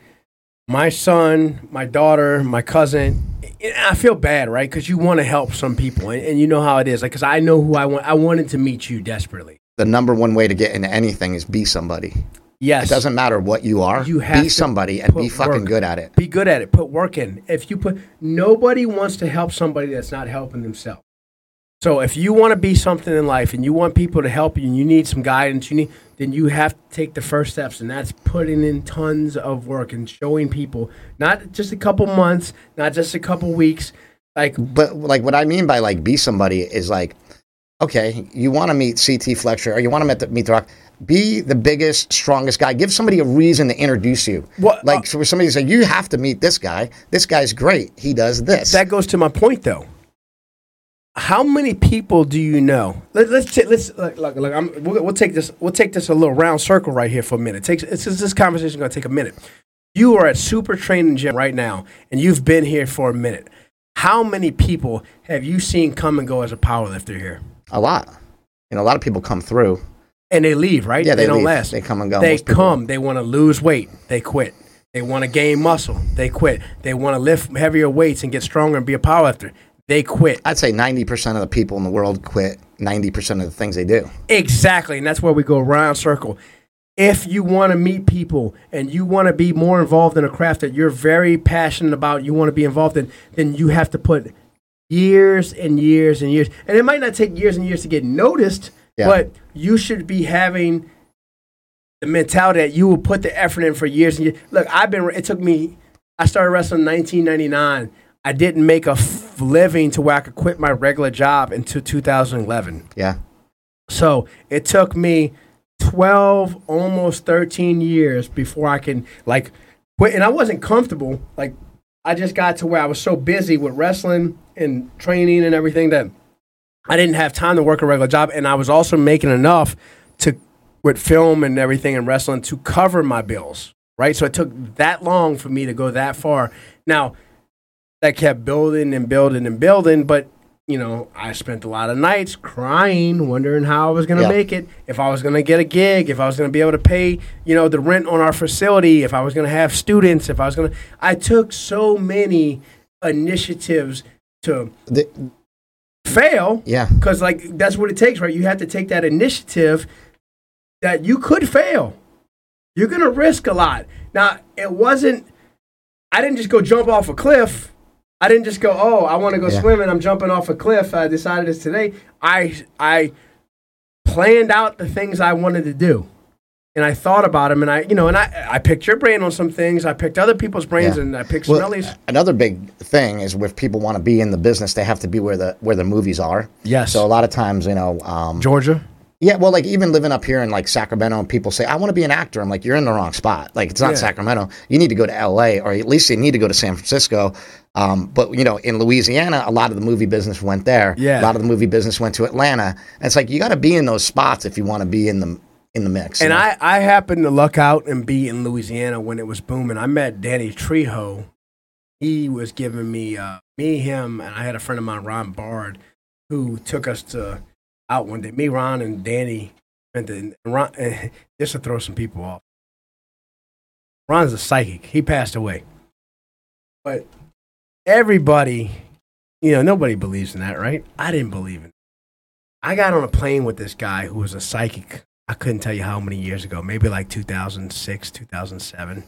my son, my daughter, my cousin." And I feel bad, right? Because you want to help some people, and, and you know how it is. Like, because I know who I want. I wanted to meet you desperately. The number one way to get into anything is be somebody. Yes. It doesn't matter what you are. You have be somebody and be fucking work. good at it. Be good at it. Put work in. If you put, nobody wants to help somebody that's not helping themselves. So if you want to be something in life and you want people to help you and you need some guidance, you need, then you have to take the first steps, and that's putting in tons of work and showing people, not just a couple months, not just a couple weeks. Like, but like what I mean by like be somebody is like, okay, you want to meet C T Fletcher, or you want to meet the, meet the Rock. Be the biggest, strongest guy. Give somebody a reason to introduce you. What, like, uh, so somebody say, you have to meet this guy. This guy's great. He does this. That goes to my point, though. How many people do you know? Let, let's t- let's look. look, look I'm, we'll, we'll take this. We'll take this a little round circle right here for a minute. It takes it's, this conversation going to take a minute. You are at Super Training Gym right now, and you've been here for a minute. How many people have you seen come and go as a powerlifter here? A lot. You know, a lot of people come through. And they leave, right? Yeah, they, they don't leave. last. They come and go. They Most come. People. They want to lose weight. They quit. They want to gain muscle. They quit. They want to lift heavier weights and get stronger and be a powerlifter. They quit. I'd say ninety percent of the people in the world quit ninety percent of the things they do. Exactly. And that's where we go round circle. If you want to meet people and you want to be more involved in a craft that you're very passionate about, you want to be involved in, then you have to put years and years and years, and it might not take years and years to get noticed, yeah. But you should be having the mentality that you will put the effort in for years and years. Look, I've been, it took me, I started wrestling in nineteen ninety-nine. I didn't make a f- living to where I could quit my regular job until two thousand eleven. Yeah. So it took me twelve, almost thirteen years before I can, like, quit. And I wasn't comfortable, like, I just got to where I was so busy with wrestling and training and everything that I didn't have time to work a regular job, and I was also making enough to with film and everything and wrestling to cover my bills, right? So it took that long for me to go that far. Now, that kept building and building and building, but, you know, I spent a lot of nights crying, wondering how I was going to yeah. make it, if I was going to get a gig, if I was going to be able to pay, you know, the rent on our facility, if I was going to have students, if I was going to... I took so many initiatives to the, fail. Yeah. Because, like, that's what it takes, right? You have to take that initiative that you could fail. You're going to risk a lot. Now, it wasn't... I didn't just go jump off a cliff. I didn't just go, oh, I want to go yeah. swimming. I'm jumping off a cliff. I decided this today. I I planned out the things I wanted to do, and I thought about them. And I, you know, and I I picked your brain on some things. I picked other people's brains, yeah. and I picked well, Smelly's. Another big thing is if people want to be in the business, they have to be where the where the movies are. Yes. So a lot of times, you know, um, Georgia. Yeah, well, like, even living up here in, like, Sacramento, and people say, I want to be an actor. I'm like, you're in the wrong spot. Like, it's not yeah. Sacramento. You need to go to L A, or at least you need to go to San Francisco. Um, but, you know, in Louisiana, a lot of the movie business went there. Yeah. A lot of the movie business went to Atlanta. And it's like, you got to be in those spots if you want to be in the in the mix. And you know? I, I happened to luck out and be in Louisiana when it was booming. I met Danny Trejo. He was giving me, uh, me, him, and I had a friend of mine, Ron Bard, who took us to... out one day. Me, Ron, and Danny went to, and Ron, and just to throw some people off. Ron's a psychic. He passed away. But everybody, you know, nobody believes in that, right? I didn't believe in it. I got on a plane with this guy who was a psychic. I couldn't tell you how many years ago. Maybe like two thousand six, two thousand seven.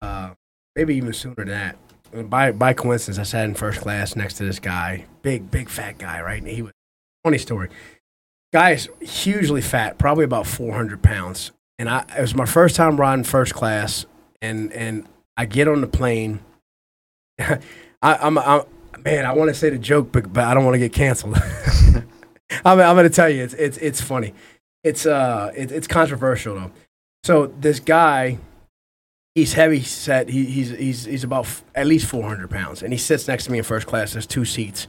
Uh, maybe even sooner than that. And by, by coincidence, I sat in first class next to this guy. Big, big fat guy, right? And he was funny story. Guy is hugely fat, probably about four hundred pounds. And I it was my first time riding first class. And, and I get on the plane. I, I'm, I'm man, I want to say the joke, but, but I don't want to get canceled. I'm, I'm going to tell you, it's it's it's funny. It's uh, it, it's controversial though. So this guy He's heavy set. He, he's he's he's about f- at least four hundred pounds, and he sits next to me in first class. There's two seats,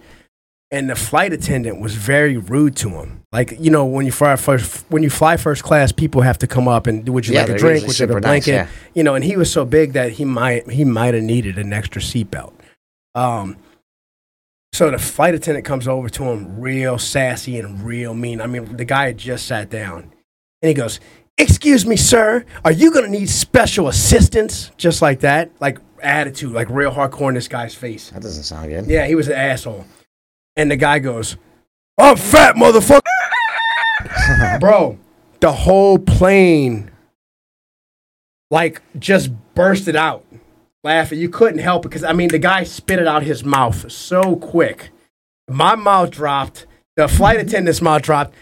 and the flight attendant was very rude to him. Like, you know, when you fly first when you fly first class, people have to come up and do would you yeah, like a drink, would you like a blanket, nice, yeah. you know. And he was so big that he might he might have needed an extra seatbelt. Um, so the flight attendant comes over to him, real sassy and real mean. I mean, the guy had just sat down, and he goes, "Excuse me, sir, are you going to need special assistance?" Just like that. Like, attitude, like real hardcore in this guy's face. That doesn't sound good. Yeah, he was an asshole. And the guy goes, "I'm fat, motherfucker." Bro, the whole plane, like, just bursted out laughing. You couldn't help it because, I mean, the guy spit it out his mouth so quick. My mouth dropped. The flight attendant's mouth dropped.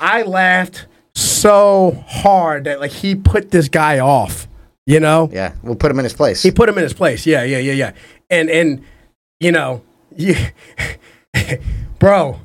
I laughed so hard that, like, he put this guy off, you know? Yeah, we'll put him in his place. He put him in his place, yeah, yeah, yeah, yeah. And, and you know, you, bro,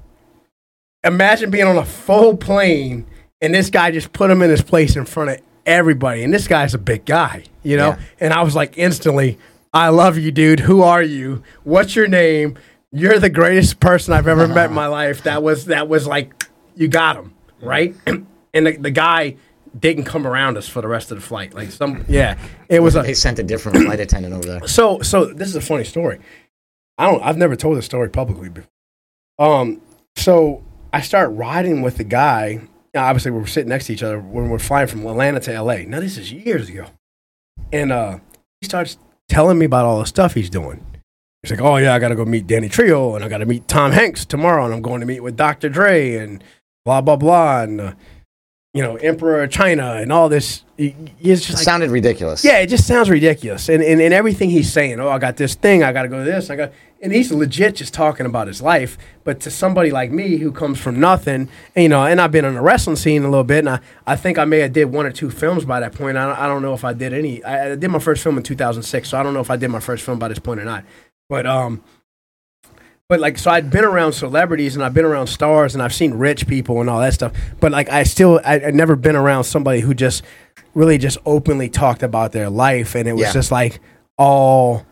imagine being on a full plane and this guy just put him in his place in front of everybody. And this guy's a big guy, you know? Yeah. And I was like, instantly, I love you, dude. Who are you? What's your name? You're the greatest person I've ever met in my life. That was, that was like, you got him, right? And the, the guy didn't come around us for the rest of the flight. Like some, yeah, it was. A, they sent a different flight attendant over there. So, so this is a funny story. I don't. I've never told this story publicly before. Um, so I start riding with the guy. Now, obviously, we were sitting next to each other when we were flying from Atlanta to L A. Now, this is years ago, and uh, he starts telling me about all the stuff he's doing. He's like, "Oh yeah, I got to go meet Danny Trejo, and I got to meet Tom Hanks tomorrow, and I'm going to meet with Doctor Dre, and blah blah blah, and." Uh, you know, Emperor of China and all this. It's just like, it sounded ridiculous. Yeah, it just sounds ridiculous. And, and and everything he's saying, oh, I got this thing, I got to go to this, I got, and he's legit just talking about his life. But to somebody like me who comes from nothing, and, you know, and I've been on the wrestling scene a little bit, and I, I think I may have did one or two films by that point. I don't, I don't know if I did any. I, I did my first film in two thousand six, so I don't know if I did my first film by this point or not. But, um... But, like, so I'd been around celebrities and I've been around stars and I've seen rich people and all that stuff. But, like, I still, I, I'd never been around somebody who just really just openly talked about their life. And it was yeah. just, like, all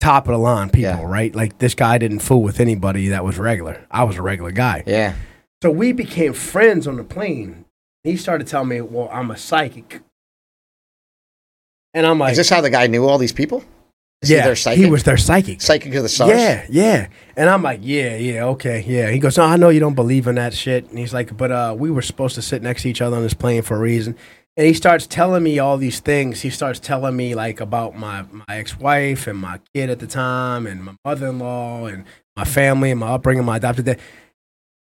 top of the line people, yeah. right? Like, this guy didn't fool with anybody that was regular. I was a regular guy. Yeah. So we became friends on the plane. He started telling me, well, I'm a psychic. And I'm like. Is this how the guy knew all these people? Yeah, he, he was their psychic. Psychic of the stars? Yeah, yeah. And I'm like, yeah, yeah, okay, yeah. He goes, no, I know you don't believe in that shit. And he's like, but uh, we were supposed to sit next to each other on this plane for a reason. And he starts telling me all these things. He starts telling me, like, about my, my ex-wife and my kid at the time and my mother-in-law and my family and my upbringing, my adopted dad.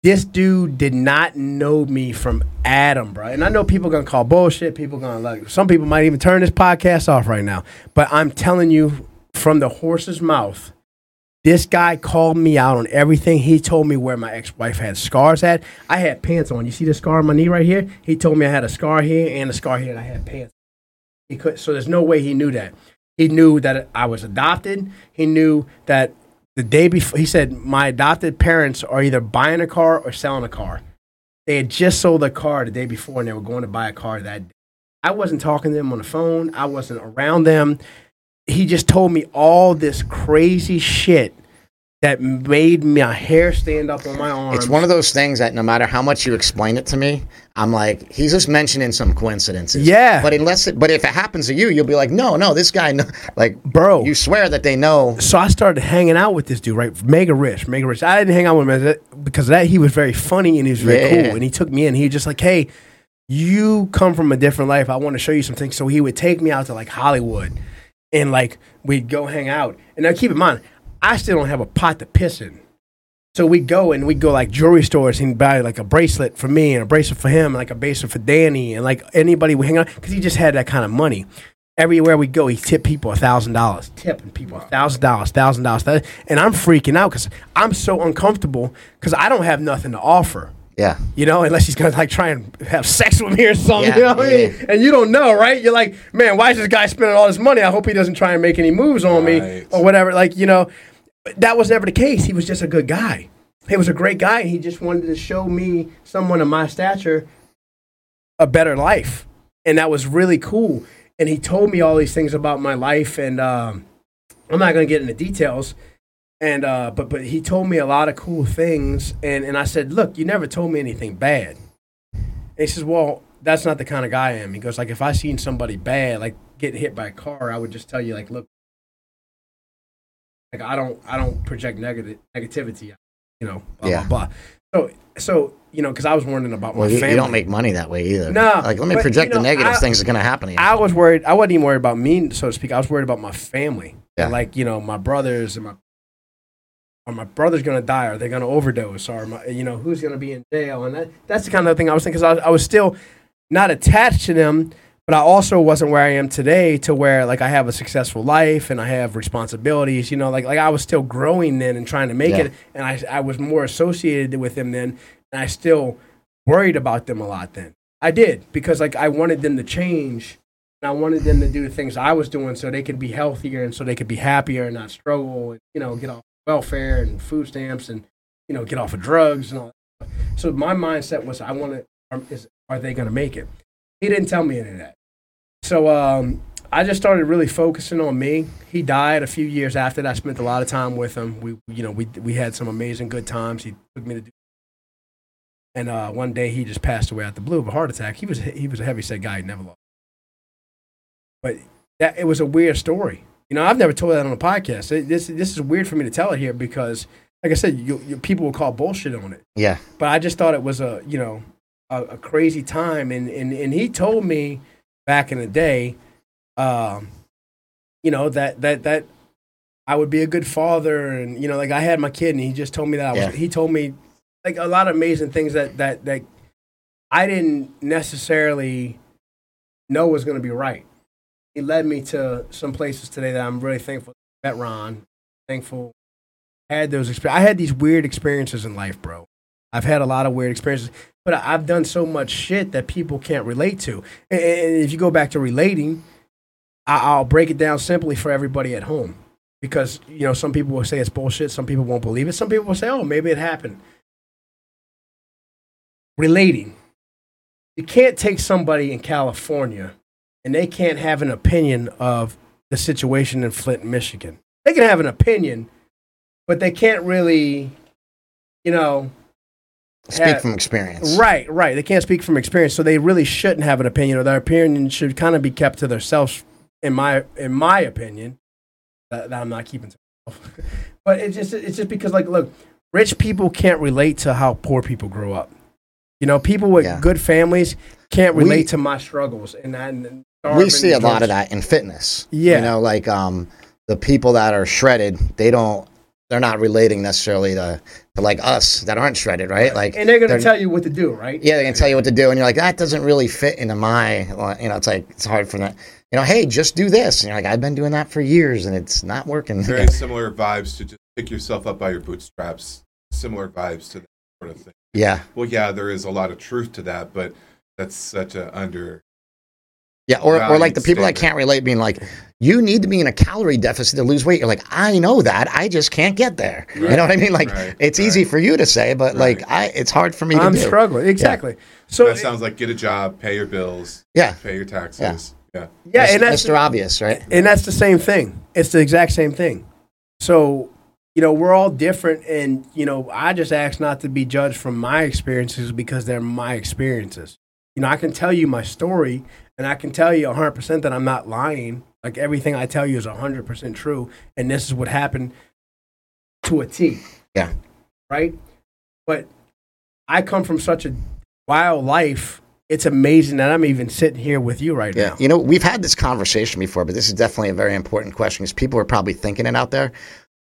This dude did not know me from Adam, bro. And I know people going to call bullshit. People going to, like, some people might even turn this podcast off right now. But I'm telling you, from the horse's mouth, this guy called me out on everything. He told me where my ex-wife had scars at. I had pants on. You see the scar on my knee right here? He told me I had a scar here and a scar here, and I had pants. He could, so there's no way he knew that. He knew that I was adopted. He knew that the day before, he said, my adopted parents are either buying a car or selling a car. They had just sold a car the day before, and they were going to buy a car that day. I wasn't talking to them on the phone. I wasn't around them. He just told me all this crazy shit that made my hair stand up on my arm. It's one of those things that no matter how much you explain it to me, I'm like, he's just mentioning some coincidences. Yeah. But unless, it, but if it happens to you, you'll be like, no, no, this guy, no. Like, bro, you swear that they know. So I started hanging out with this dude, right? Mega rich, mega rich. I didn't hang out with him because of that. He was very funny and he was very yeah. cool. And he took me in. He was just like, hey, you come from a different life. I want to show you some things. So he would take me out to, like, Hollywood. And, like, we'd go hang out. And now, keep in mind, I still don't have a pot to piss in. So we'd go, and we'd go, like, jewelry stores and buy, like, a bracelet for me and a bracelet for him and, like, a bracelet for Danny. And, like, anybody would hang out because he just had that kind of money. Everywhere we go, he tipped people one thousand dollars, tipping people one thousand dollars, one thousand dollars. And I'm freaking out because I'm so uncomfortable because I don't have nothing to offer. Yeah. You know, unless he's going to, like, try and have sex with me or something. Yeah, you know what yeah. I mean? And you don't know, right? You're like, man, why is this guy spending all this money? I hope he doesn't try and make any moves on right. me or whatever. Like, you know, that was never the case. He was just a good guy. He was a great guy. And he just wanted to show me, someone of my stature, a better life. And that was really cool. and he told me all these things about my life, and um, I'm not going to get into details, and uh, but but he told me a lot of cool things, and, and I said, look, you never told me anything bad. And he says, well, that's not the kind of guy I am. He goes, like, if I seen somebody bad, like, getting hit by a car, I would just tell you, like, look, like, I don't I don't project negative negativity, you know, blah, yeah. blah, blah. So, so you know, because I was warning about well, my you, family. You don't make money that way either. No. Like, let me but, project you know, the negative I, things that's going to happen to you. I was worried. I wasn't even worried about me, so to speak. I was worried about my family. Yeah. Like, you know, my brothers and my, are my brothers going to die? Are they going to overdose? Or, my, you know, who's going to be in jail? And that that's the kind of thing I was thinking, because I, I was still not attached to them, but I also wasn't where I am today to where, like, I have a successful life and I have responsibilities, you know, like, like I was still growing then and trying to make yeah. it. And I, I was more associated with them then. And I still worried about them a lot then. I did, because, like, I wanted them to change. And I wanted them to do the things I was doing so they could be healthier and so they could be happier and not struggle and, you know, get off welfare and food stamps and, you know, get off of drugs and all that. So my mindset was, I want to, are they going to make it? He didn't tell me any of that. So um, I just started really focusing on me. He died a few years after that. I spent a lot of time with him. We, you know, we we had some amazing good times. He took me to do. And uh, one day he just passed away out the blue of a heart attack. He was he was a heavyset guy. He never lost. But that it was a weird story. You know, I've never told that on a podcast. It, this this is weird for me to tell it here because, like I said, you, you, people will call bullshit on it. Yeah. But I just thought it was a you know a, a crazy time. And, and and he told me back in the day, um, you know that that that I would be a good father, and you know, like I had my kid, and he just told me that I was. Yeah. He told me. Like a lot of amazing things that, that, that I didn't necessarily know was going to be right. It led me to some places today that I'm really thankful. Met Ron, thankful. I had those experiences. I had these weird experiences in life, bro. I've had a lot of weird experiences, but I've done so much shit that people can't relate to. And if you go back to relating, I'll break it down simply for everybody at home because you know some people will say it's bullshit. Some people won't believe it. Some people will say, "Oh, maybe it happened." Relating. You can't take somebody in California and they can't have an opinion of the situation in Flint, Michigan. They can have an opinion, but they can't really, you know... Speak have, from experience. Right, right. They can't speak from experience, so they really shouldn't have an opinion, or their opinion should kind of be kept to themselves, in my in my opinion, that, that I'm not keeping to myself. But it's just, it's just because, like, look, rich people can't relate to how poor people grow up. You know, people with yeah. good families can't relate we, to my struggles. And, I, and we see a lot of that in fitness. Yeah. You know, like um, the people that are shredded, they don't, they're not relating necessarily to, to like us that aren't shredded, right? Like, and they're going to tell you what to do, right? Yeah, they're going to tell you what to do. And you're like, that doesn't really fit into my, you know, it's like, it's hard for that. You know, hey, just do this. And you're like, I've been doing that for years and it's not working. Very similar vibes to just pick yourself up by your bootstraps. Similar vibes to that sort of thing. Yeah. Well, yeah, there is a lot of truth to that, but that's such a under. Yeah, or or like the people standard. That can't relate being like, you need to be in a calorie deficit to lose weight. You're like, I know that. I just can't get there. Right. You know what I mean? Like, right. it's right. easy for you to say, but right. like, I it's hard for me I'm to do. I'm struggling. Exactly. Yeah. So that it, sounds like get a job, pay your bills, yeah. pay your taxes. Yeah. Yeah, yeah that's, and that's Mister Obvious, right? And that's the same thing. It's the exact same thing. So... You know, we're all different, and, you know, I just ask not to be judged from my experiences because they're my experiences. You know, I can tell you my story, and I can tell you one hundred percent that I'm not lying. Like, everything I tell you is one hundred percent true, and this is what happened to a T. Yeah. Right? But I come from such a wild life. It's amazing that I'm even sitting here with you right yeah. now. You know, we've had this conversation before, but this is definitely a very important question because people are probably thinking it out there.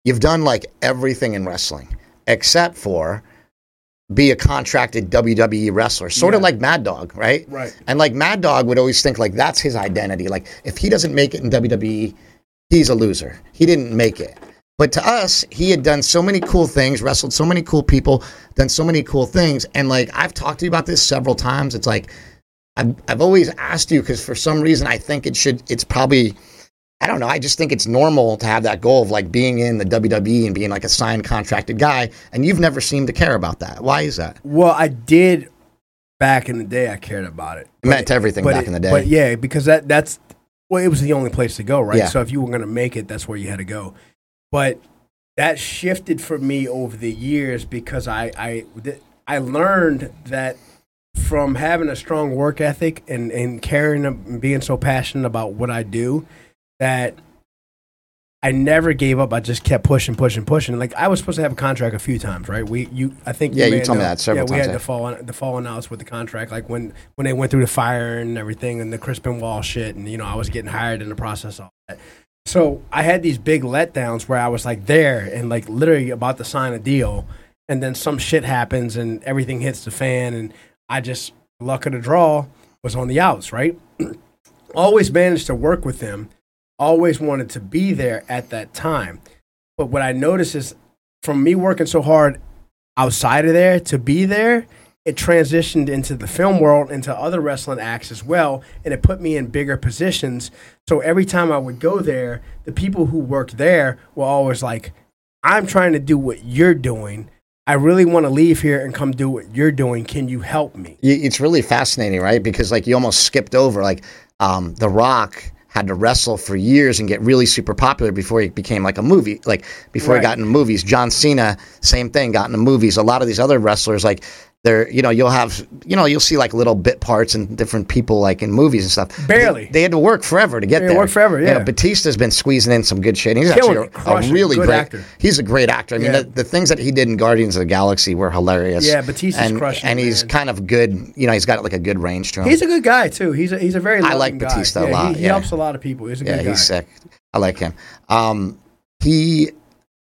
You've done, like, everything in wrestling except for be a contracted W W E wrestler, sort yeah. of like Mad Dog, right? Right. And, like, Mad Dog would always think, like, that's his identity. Like, if he doesn't make it in W W E, he's a loser. He didn't make it. But to us, he had done so many cool things, wrestled so many cool people, done so many cool things. And, like, I've talked to you about this several times. It's like I've, I've always asked you because for some reason I think it should – it's probably – I don't know. I just think it's normal to have that goal of like being in the W W E and being like a signed contracted guy. And you've never seemed to care about that. Why is that? Well, I did back in the day. I cared about it. It meant everything back in the day. But yeah, because that that's Well, it was the only place to go, right? Yeah. So if you were going to make it, that's where you had to go. But that shifted for me over the years because I I, I learned that from having a strong work ethic and, and caring and being so passionate about what I do, that I never gave up. I just kept pushing, pushing, pushing. Like, I was supposed to have a contract a few times, right? We, you, I think. Yeah, you, you told me that several yeah, times. Yeah, we had the falling, the falling outs with the contract, like when, when they went through the fire and everything and the Crispin Wall shit, and, you know, I was getting hired in the process of all that. So I had these big letdowns where I was, like, there and, like, literally about to sign a deal, and then some shit happens and everything hits the fan, and I just, luck of the draw, was on the outs, right? Always managed to work with them. Always wanted to be there at that time. But what I noticed is from me working so hard outside of there to be there, it transitioned into the film world, into other wrestling acts as well, and it put me in bigger positions. So every time I would go there, the people who worked there were always like, I'm trying to do what you're doing. I really want to leave here and come do what you're doing. Can you help me? It's really fascinating, right? Because, like, you almost skipped over, like, um, The Rock had to wrestle for years and get really super popular before he became, like, a movie. Like, before right. he got into movies. John Cena, same thing, got into movies. A lot of these other wrestlers, like, they're, you know, you'll have, you know, you'll see, like, little bit parts and different people, like, in movies and stuff. Barely. They, they had to work forever to get they there. They worked forever, yeah. You know, Batista's been squeezing in some good shit. He's Killing actually a, a really great actor. He's a great actor. I mean, yeah. the, the things that he did in Guardians of the Galaxy were hilarious. Yeah, Batista's and, crushing And he's man. kind of good, you know, he's got, like, a good range to him. He's a good guy, too. He's a, he's a very loving guy. I like Batista guy. a lot. Yeah, he, he yeah. helps a lot of people. He's a yeah, good guy. Yeah, he's sick. I like him. Um, he...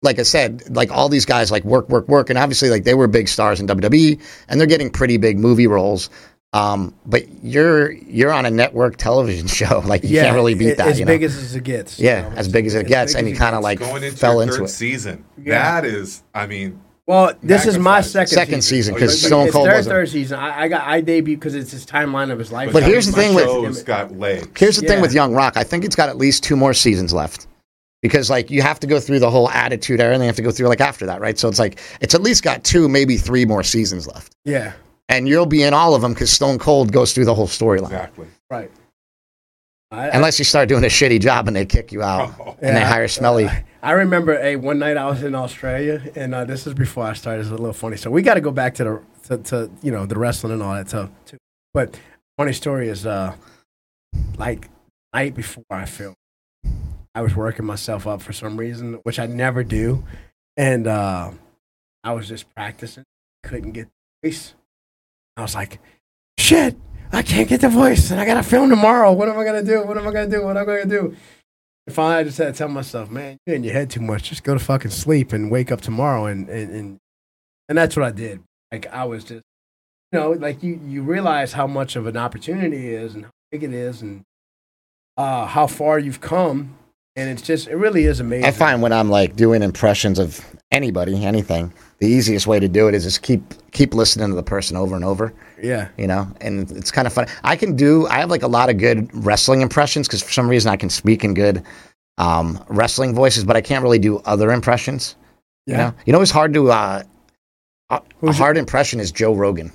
Like I said, like all these guys, like work, work, work, and obviously, like they were big stars in W W E, and they're getting pretty big movie roles. Um, but you're you're on a network television show, like you yeah, can't really beat it, that. As you know? big as it gets. Yeah, you know, as big as it as gets, big and you kind of like going into fell into third it. Season. Yeah. That is, I mean. Well, this is my second second season because Stone Cold was third season. I, I got I debuted because it's his timeline of his life. But, but here's the thing with got legs. Here's the yeah. thing with Young Rock. I think it's got at least two more seasons left. Because, like, you have to go through the whole attitude era, and then you have to go through, like, after that, right? So it's, like, it's at least got two, maybe three more seasons left. Yeah. And you'll be in all of them because Stone Cold goes through the whole storyline. Exactly. Right. I, Unless you start doing a shitty job and they kick you out oh. and yeah, they hire Smelly. I, I remember, hey, one night I was in Australia, and uh, this is before I started. It's a little funny. So we got to go back to, the to, to, you know, the wrestling and all that stuff, too. But funny story is, uh, like, night before I filmed, I was working myself up for some reason, which I never do. And uh, I was just practicing. Couldn't get the voice. I was like, shit, I can't get the voice. And I got to film tomorrow. What am I going to do? What am I going to do? What am I going to do? And finally, I just had to tell myself, man, you're in your head too much. Just go to fucking sleep and wake up tomorrow. And and, and, and that's what I did. Like, I was just, you know, like you, you realize how much of an opportunity it is and how big it is and uh, how far you've come. And it's just, it really is amazing. I find when I'm like doing impressions of anybody, anything, the easiest way to do it is just keep keep listening to the person over and over. Yeah. You know, and it's kind of fun. I can do, I have like a lot of good wrestling impressions because for some reason I can speak in good um, wrestling voices, but I can't really do other impressions. Yeah. You know, you know it's hard to, uh, a Who's hard it? impression is Joe Rogan.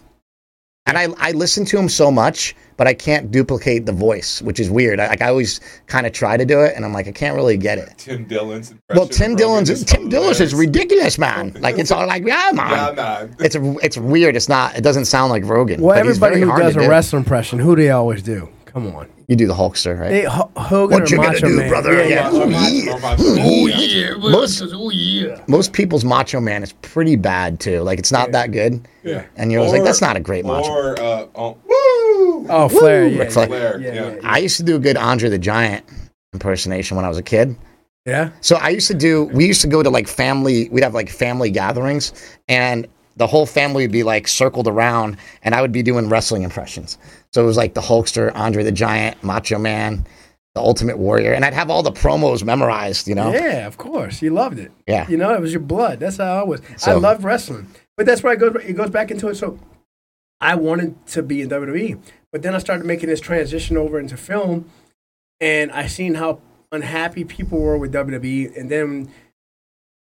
And I, I listen to him so much, but I can't duplicate the voice, which is weird. I, like I always kind of try to do it, and I'm like, I can't really get it. Tim Dillon's impression. Well, Tim Dillon's is Tim Dillon's is ridiculous, man. Like it's all like, yeah, man. Yeah, man. It's a, it's weird. It's not. It doesn't sound like Rogan. Well, everybody who does a do. wrestling impression, who do they always do? Come on. You do the Hulkster, right? Hey, H- Hogan what or you Macho gonna do, Man? brother? Yeah, yeah. Oh, yeah. Oh, yeah. Most, oh, yeah. Most people's Macho Man is pretty bad, too. Like, it's not yeah. that good. Yeah. And you're or, like, that's not a great Macho Or, Man. Uh, oh, woo! Oh, Flair, woo! Yeah. Flair. Flair. Yeah, yeah. Yeah. I used to do a good Andre the Giant impersonation when I was a kid. Yeah? So I used to do, we used to go to, like, family, we'd have, like, family gatherings, and the whole family would be, like, circled around, and I would be doing wrestling impressions. So it was like the Hulkster, Andre the Giant, Macho Man, the Ultimate Warrior. And I'd have all the promos memorized, you know? Yeah, of course. You loved it. Yeah. You know, it was your blood. That's how I was. So, I love wrestling. But that's where it goes, it goes back into it. So I wanted to be in W W E. But then I started making this transition over into film. And I seen how unhappy people were with W W E. And then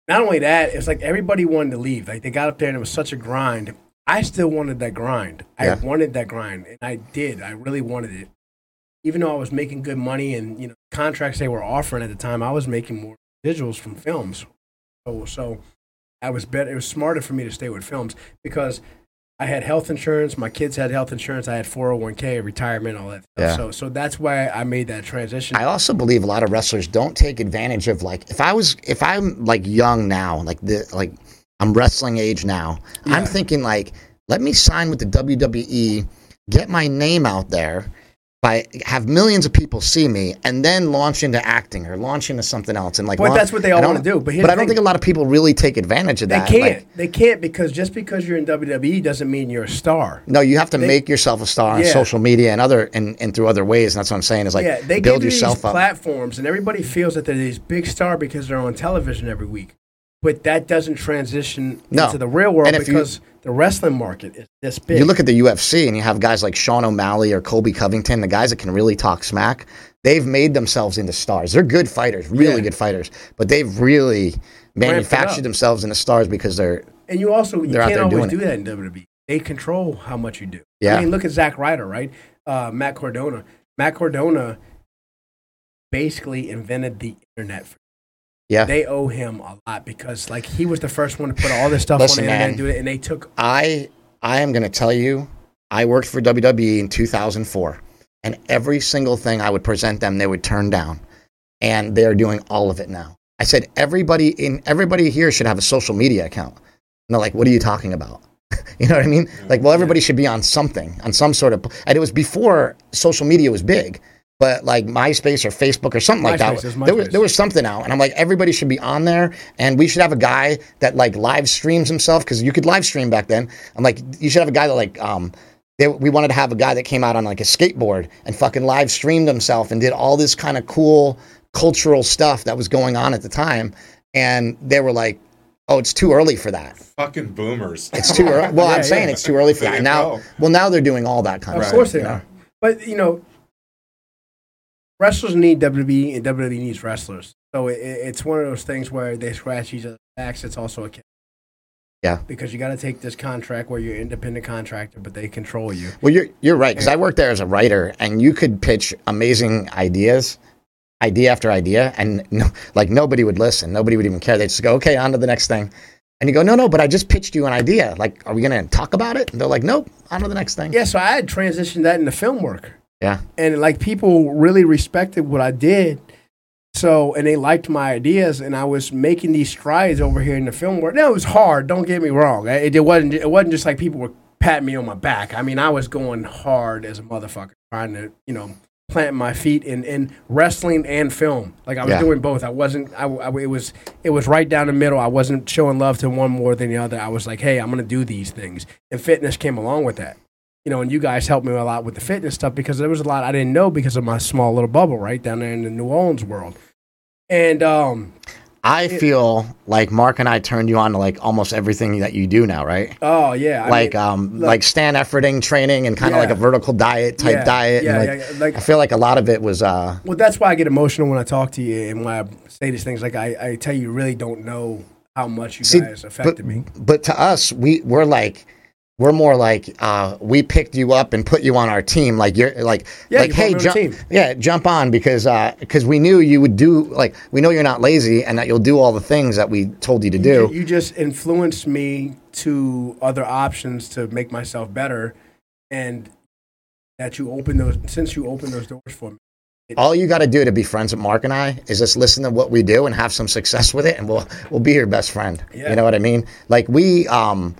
not only that, it's like everybody wanted to leave. Like they got up there and it was such a grind. I still wanted that grind. Yeah. I wanted that grind, and I did. I really wanted it. even though I was making good money and, you know, contracts they were offering at the time, I was making more residuals from films. So, so I was better. It was smarter for me to stay with films because I had health insurance. My kids had health insurance. I had four oh one k, retirement, all that stuff. Yeah. So, so that's why I made that transition. I also believe a lot of wrestlers don't take advantage of, like, if I was, if I'm like young now, like the, like I'm wrestling age now, yeah. I'm thinking like, let me sign with the W W E, get my name out there, by have millions of people see me, and then launch into acting or launch into something else. And like, but launch, that's what they all want to do. But, but I don't think a lot of people really take advantage of that. They can't. Like, they can't because just because you're in W W E doesn't mean you're a star. No, you have to they, make yourself a star yeah. on social media and other and, and through other ways. And that's what I'm saying is like yeah, they build yourself up. Platforms, and everybody feels that they're this big star because they're on television every week. But that doesn't transition no. into the real world because you, the wrestling market is this big. You look at the U F C and you have guys like Sean O'Malley or Colby Covington, the guys that can really talk smack. They've made themselves into stars. They're good fighters, really yeah. good fighters. But they've really manufactured themselves into stars because they're And you also you can't always do that in W W E. They control how much you do. Yeah. I mean, look at Zack Ryder, right? Uh, Matt Cardona. Matt Cardona basically invented the internet for Yeah, they owe him a lot because, like, he was the first one to put all this stuff Listen, on the internet man, and do it, and they took. I I am going to tell you, I worked for W W E in two thousand four, and every single thing I would present them, they would turn down, and they are doing all of it now. I said everybody in everybody here should have a social media account, and they're like, "What are you talking about?" You know what I mean? Like, well, everybody should be on something, on some sort of, and it was before social media was big. But like MySpace or Facebook or something like that, there was, there was something out. And I'm like, everybody should be on there. And we should have a guy that like live streams himself because you could live stream back then. I'm like, you should have a guy that like, um, they, we wanted to have a guy that came out on like a skateboard and fucking live streamed himself and did all this kind of cool cultural stuff that was going on at the time. And they were like, oh, it's too early for that. Fucking boomers. It's too early. Well, yeah, I'm yeah. saying it's too early for that. Now, well, now they're doing all that kind of stuff. Of course they are. But, you know, wrestlers need W W E, and W W E needs wrestlers. So it, it's one of those things where they scratch each other's backs. It's also a yeah, because you got to take this contract where you're an independent contractor, but they control you. Well, you're you're right because I worked there as a writer, and you could pitch amazing ideas, idea after idea, and no, like nobody would listen, nobody would even care. They would just go, okay, on to the next thing. And you go, no, no, but I just pitched you an idea. Like, are we going to talk about it? And they're like, nope, on to the next thing. Yeah, so I had transitioned that into film work. Yeah. And like people really respected what I did. So, and they liked my ideas and I was making these strides over here in the film world. Now it was hard, don't get me wrong. It, it wasn't it wasn't just like people were patting me on my back. I mean, I was going hard as a motherfucker trying to, you know, plant my feet in, in wrestling and film. Like I was yeah. doing both. I wasn't I, I it was it was right down the middle. I wasn't showing love to one more than the other. I was like, "Hey, I'm going to do these things." And fitness came along with that. You know, and you guys helped me a lot with the fitness stuff because there was a lot I didn't know because of my small little bubble right down there in the New Orleans world. And um, I it, feel like Mark and I turned you on to like almost everything that you do now, right? Oh yeah, I like mean, um, like, like stand efforting training and kind of yeah. like a vertical diet type yeah, diet. Yeah, and like, yeah, like I feel like a lot of it was. Uh, well, that's why I get emotional when I talk to you and when I say these things. Like I, I tell you, you really don't know how much you see, guys affected but, me. But to us, we we're like. We're more like uh, we picked you up and put you on our team. Like you're like, yeah, like you hey, jump, team. yeah, jump on because because uh, we knew you would do. Like we know you're not lazy and that you'll do all the things that we told you to do. You, you just influenced me to other options to make myself better, and that you open those since you opened those doors for me. It, all you got to do to be friends with Mark and I is just listen to what we do and have some success with it, and we'll we'll be your best friend. Yeah. You know what I mean? Like we. Um,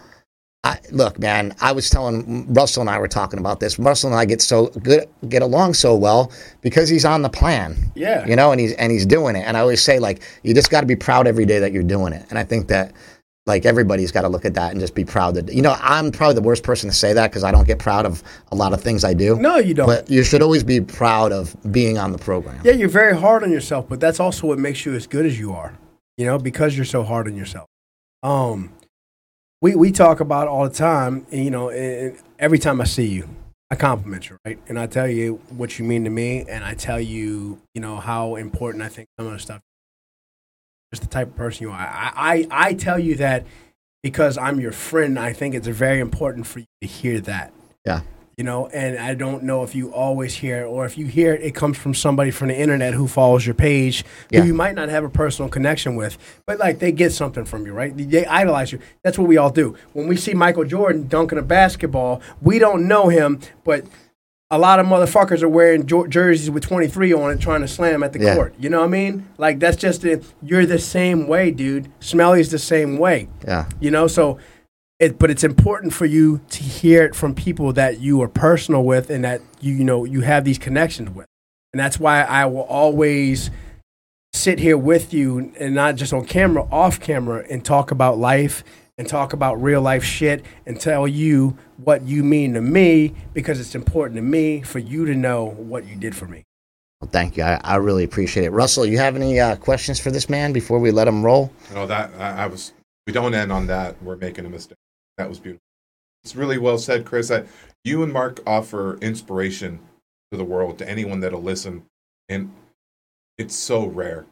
I, look, man, I was telling Russell and I were talking about this. Russell and I get so good, get along so well because he's on the plan. Yeah. You know, and he's and he's doing it. And I always say, like, you just got to be proud every day that you're doing it. And I think that, like, everybody's got to look at that and just be proud. That, you know, I'm probably the worst person to say that because I don't get proud of a lot of things I do. No, you don't. But you should always be proud of being on the program. Yeah, you're very hard on yourself, but that's also what makes you as good as you are, you know, because you're so hard on yourself. Um. We we talk about all the time, and, you know, and every time I see you, I compliment you, right? And I tell you what you mean to me, and I tell you, you know, how important I think some of the stuff is. Just the type of person you are. I, I, I tell you that because I'm your friend. I think it's very important for you to hear that. Yeah. You know, and I don't know if you always hear it, or if you hear it, it comes from somebody from the internet who follows your page, yeah. who you might not have a personal connection with, but like they get something from you, right? They idolize you. That's what we all do. When we see Michael Jordan dunking a basketball, we don't know him, but a lot of motherfuckers are wearing jer- jerseys with twenty-three on it trying to slam at the yeah. court. You know what I mean? Like, that's just it. You're the same way, dude. Smelly's the same way. Yeah. You know, so... It, but it's important for you to hear it from people that you are personal with and that you, you know, you have these connections with. And that's why I will always sit here with you, and not just on camera, off camera, and talk about life and talk about real life shit and tell you what you mean to me, because it's important to me for you to know what you did for me. Well, thank you. I, I really appreciate it. Russell, you have any uh, questions for this man before we let him roll? No, that I, I was. We don't end on that. We're making a mistake. That was beautiful. It's really well said, Chris. I, you and Mark offer inspiration to the world, to anyone that'll listen, and it's so rare.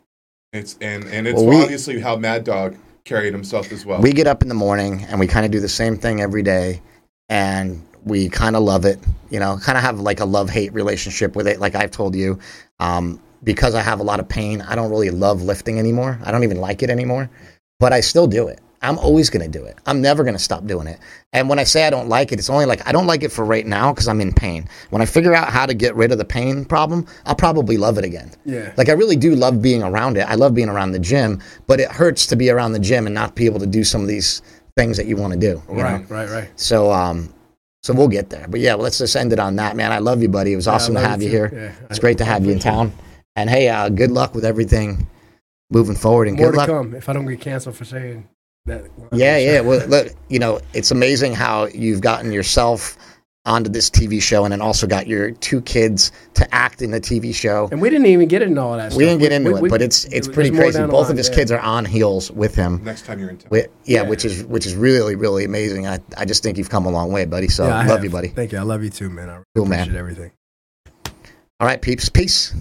It's and, and it's well, we, obviously how Mad Dog carried himself as well. We get up in the morning and we kind of do the same thing every day, and we kind of love it. You know, kind of have like a love-hate relationship with it, like I've told you. Um, because I have a lot of pain, I don't really love lifting anymore. I don't even like it anymore, but I still do it. I'm always going to do it. I'm never going to stop doing it. And when I say I don't like it, it's only like I don't like it for right now because I'm in pain. When I figure out how to get rid of the pain problem, I'll probably love it again. Yeah. Like I really do love being around it. I love being around the gym, but it hurts to be around the gym and not be able to do some of these things that you want to do. You right, know? right, right. So, um, so we'll get there. But yeah, well, let's just end it on that, man. I love you, buddy. It was yeah, awesome to have you, you here. Yeah, it's I, great to have you in town. And hey, uh, good luck with everything moving forward. And more good to luck. Come if I don't get canceled for saying. That, yeah, yeah. Well, look, you know, it's amazing how you've gotten yourself onto this T V show, and then also got your two kids to act in the T V show. And we didn't even get into all that. Stuff. We didn't get into we, it, we, but it's it's it pretty crazy. Both line, of his yeah. kids are on Heels with him. Next time you're in town, we, yeah, yeah, which is which is really really amazing. I, I just think you've come a long way, buddy. So yeah, I love have. you, buddy. Thank you. I love you too, man. I really cool, appreciate man. everything. All right, peeps. Peace.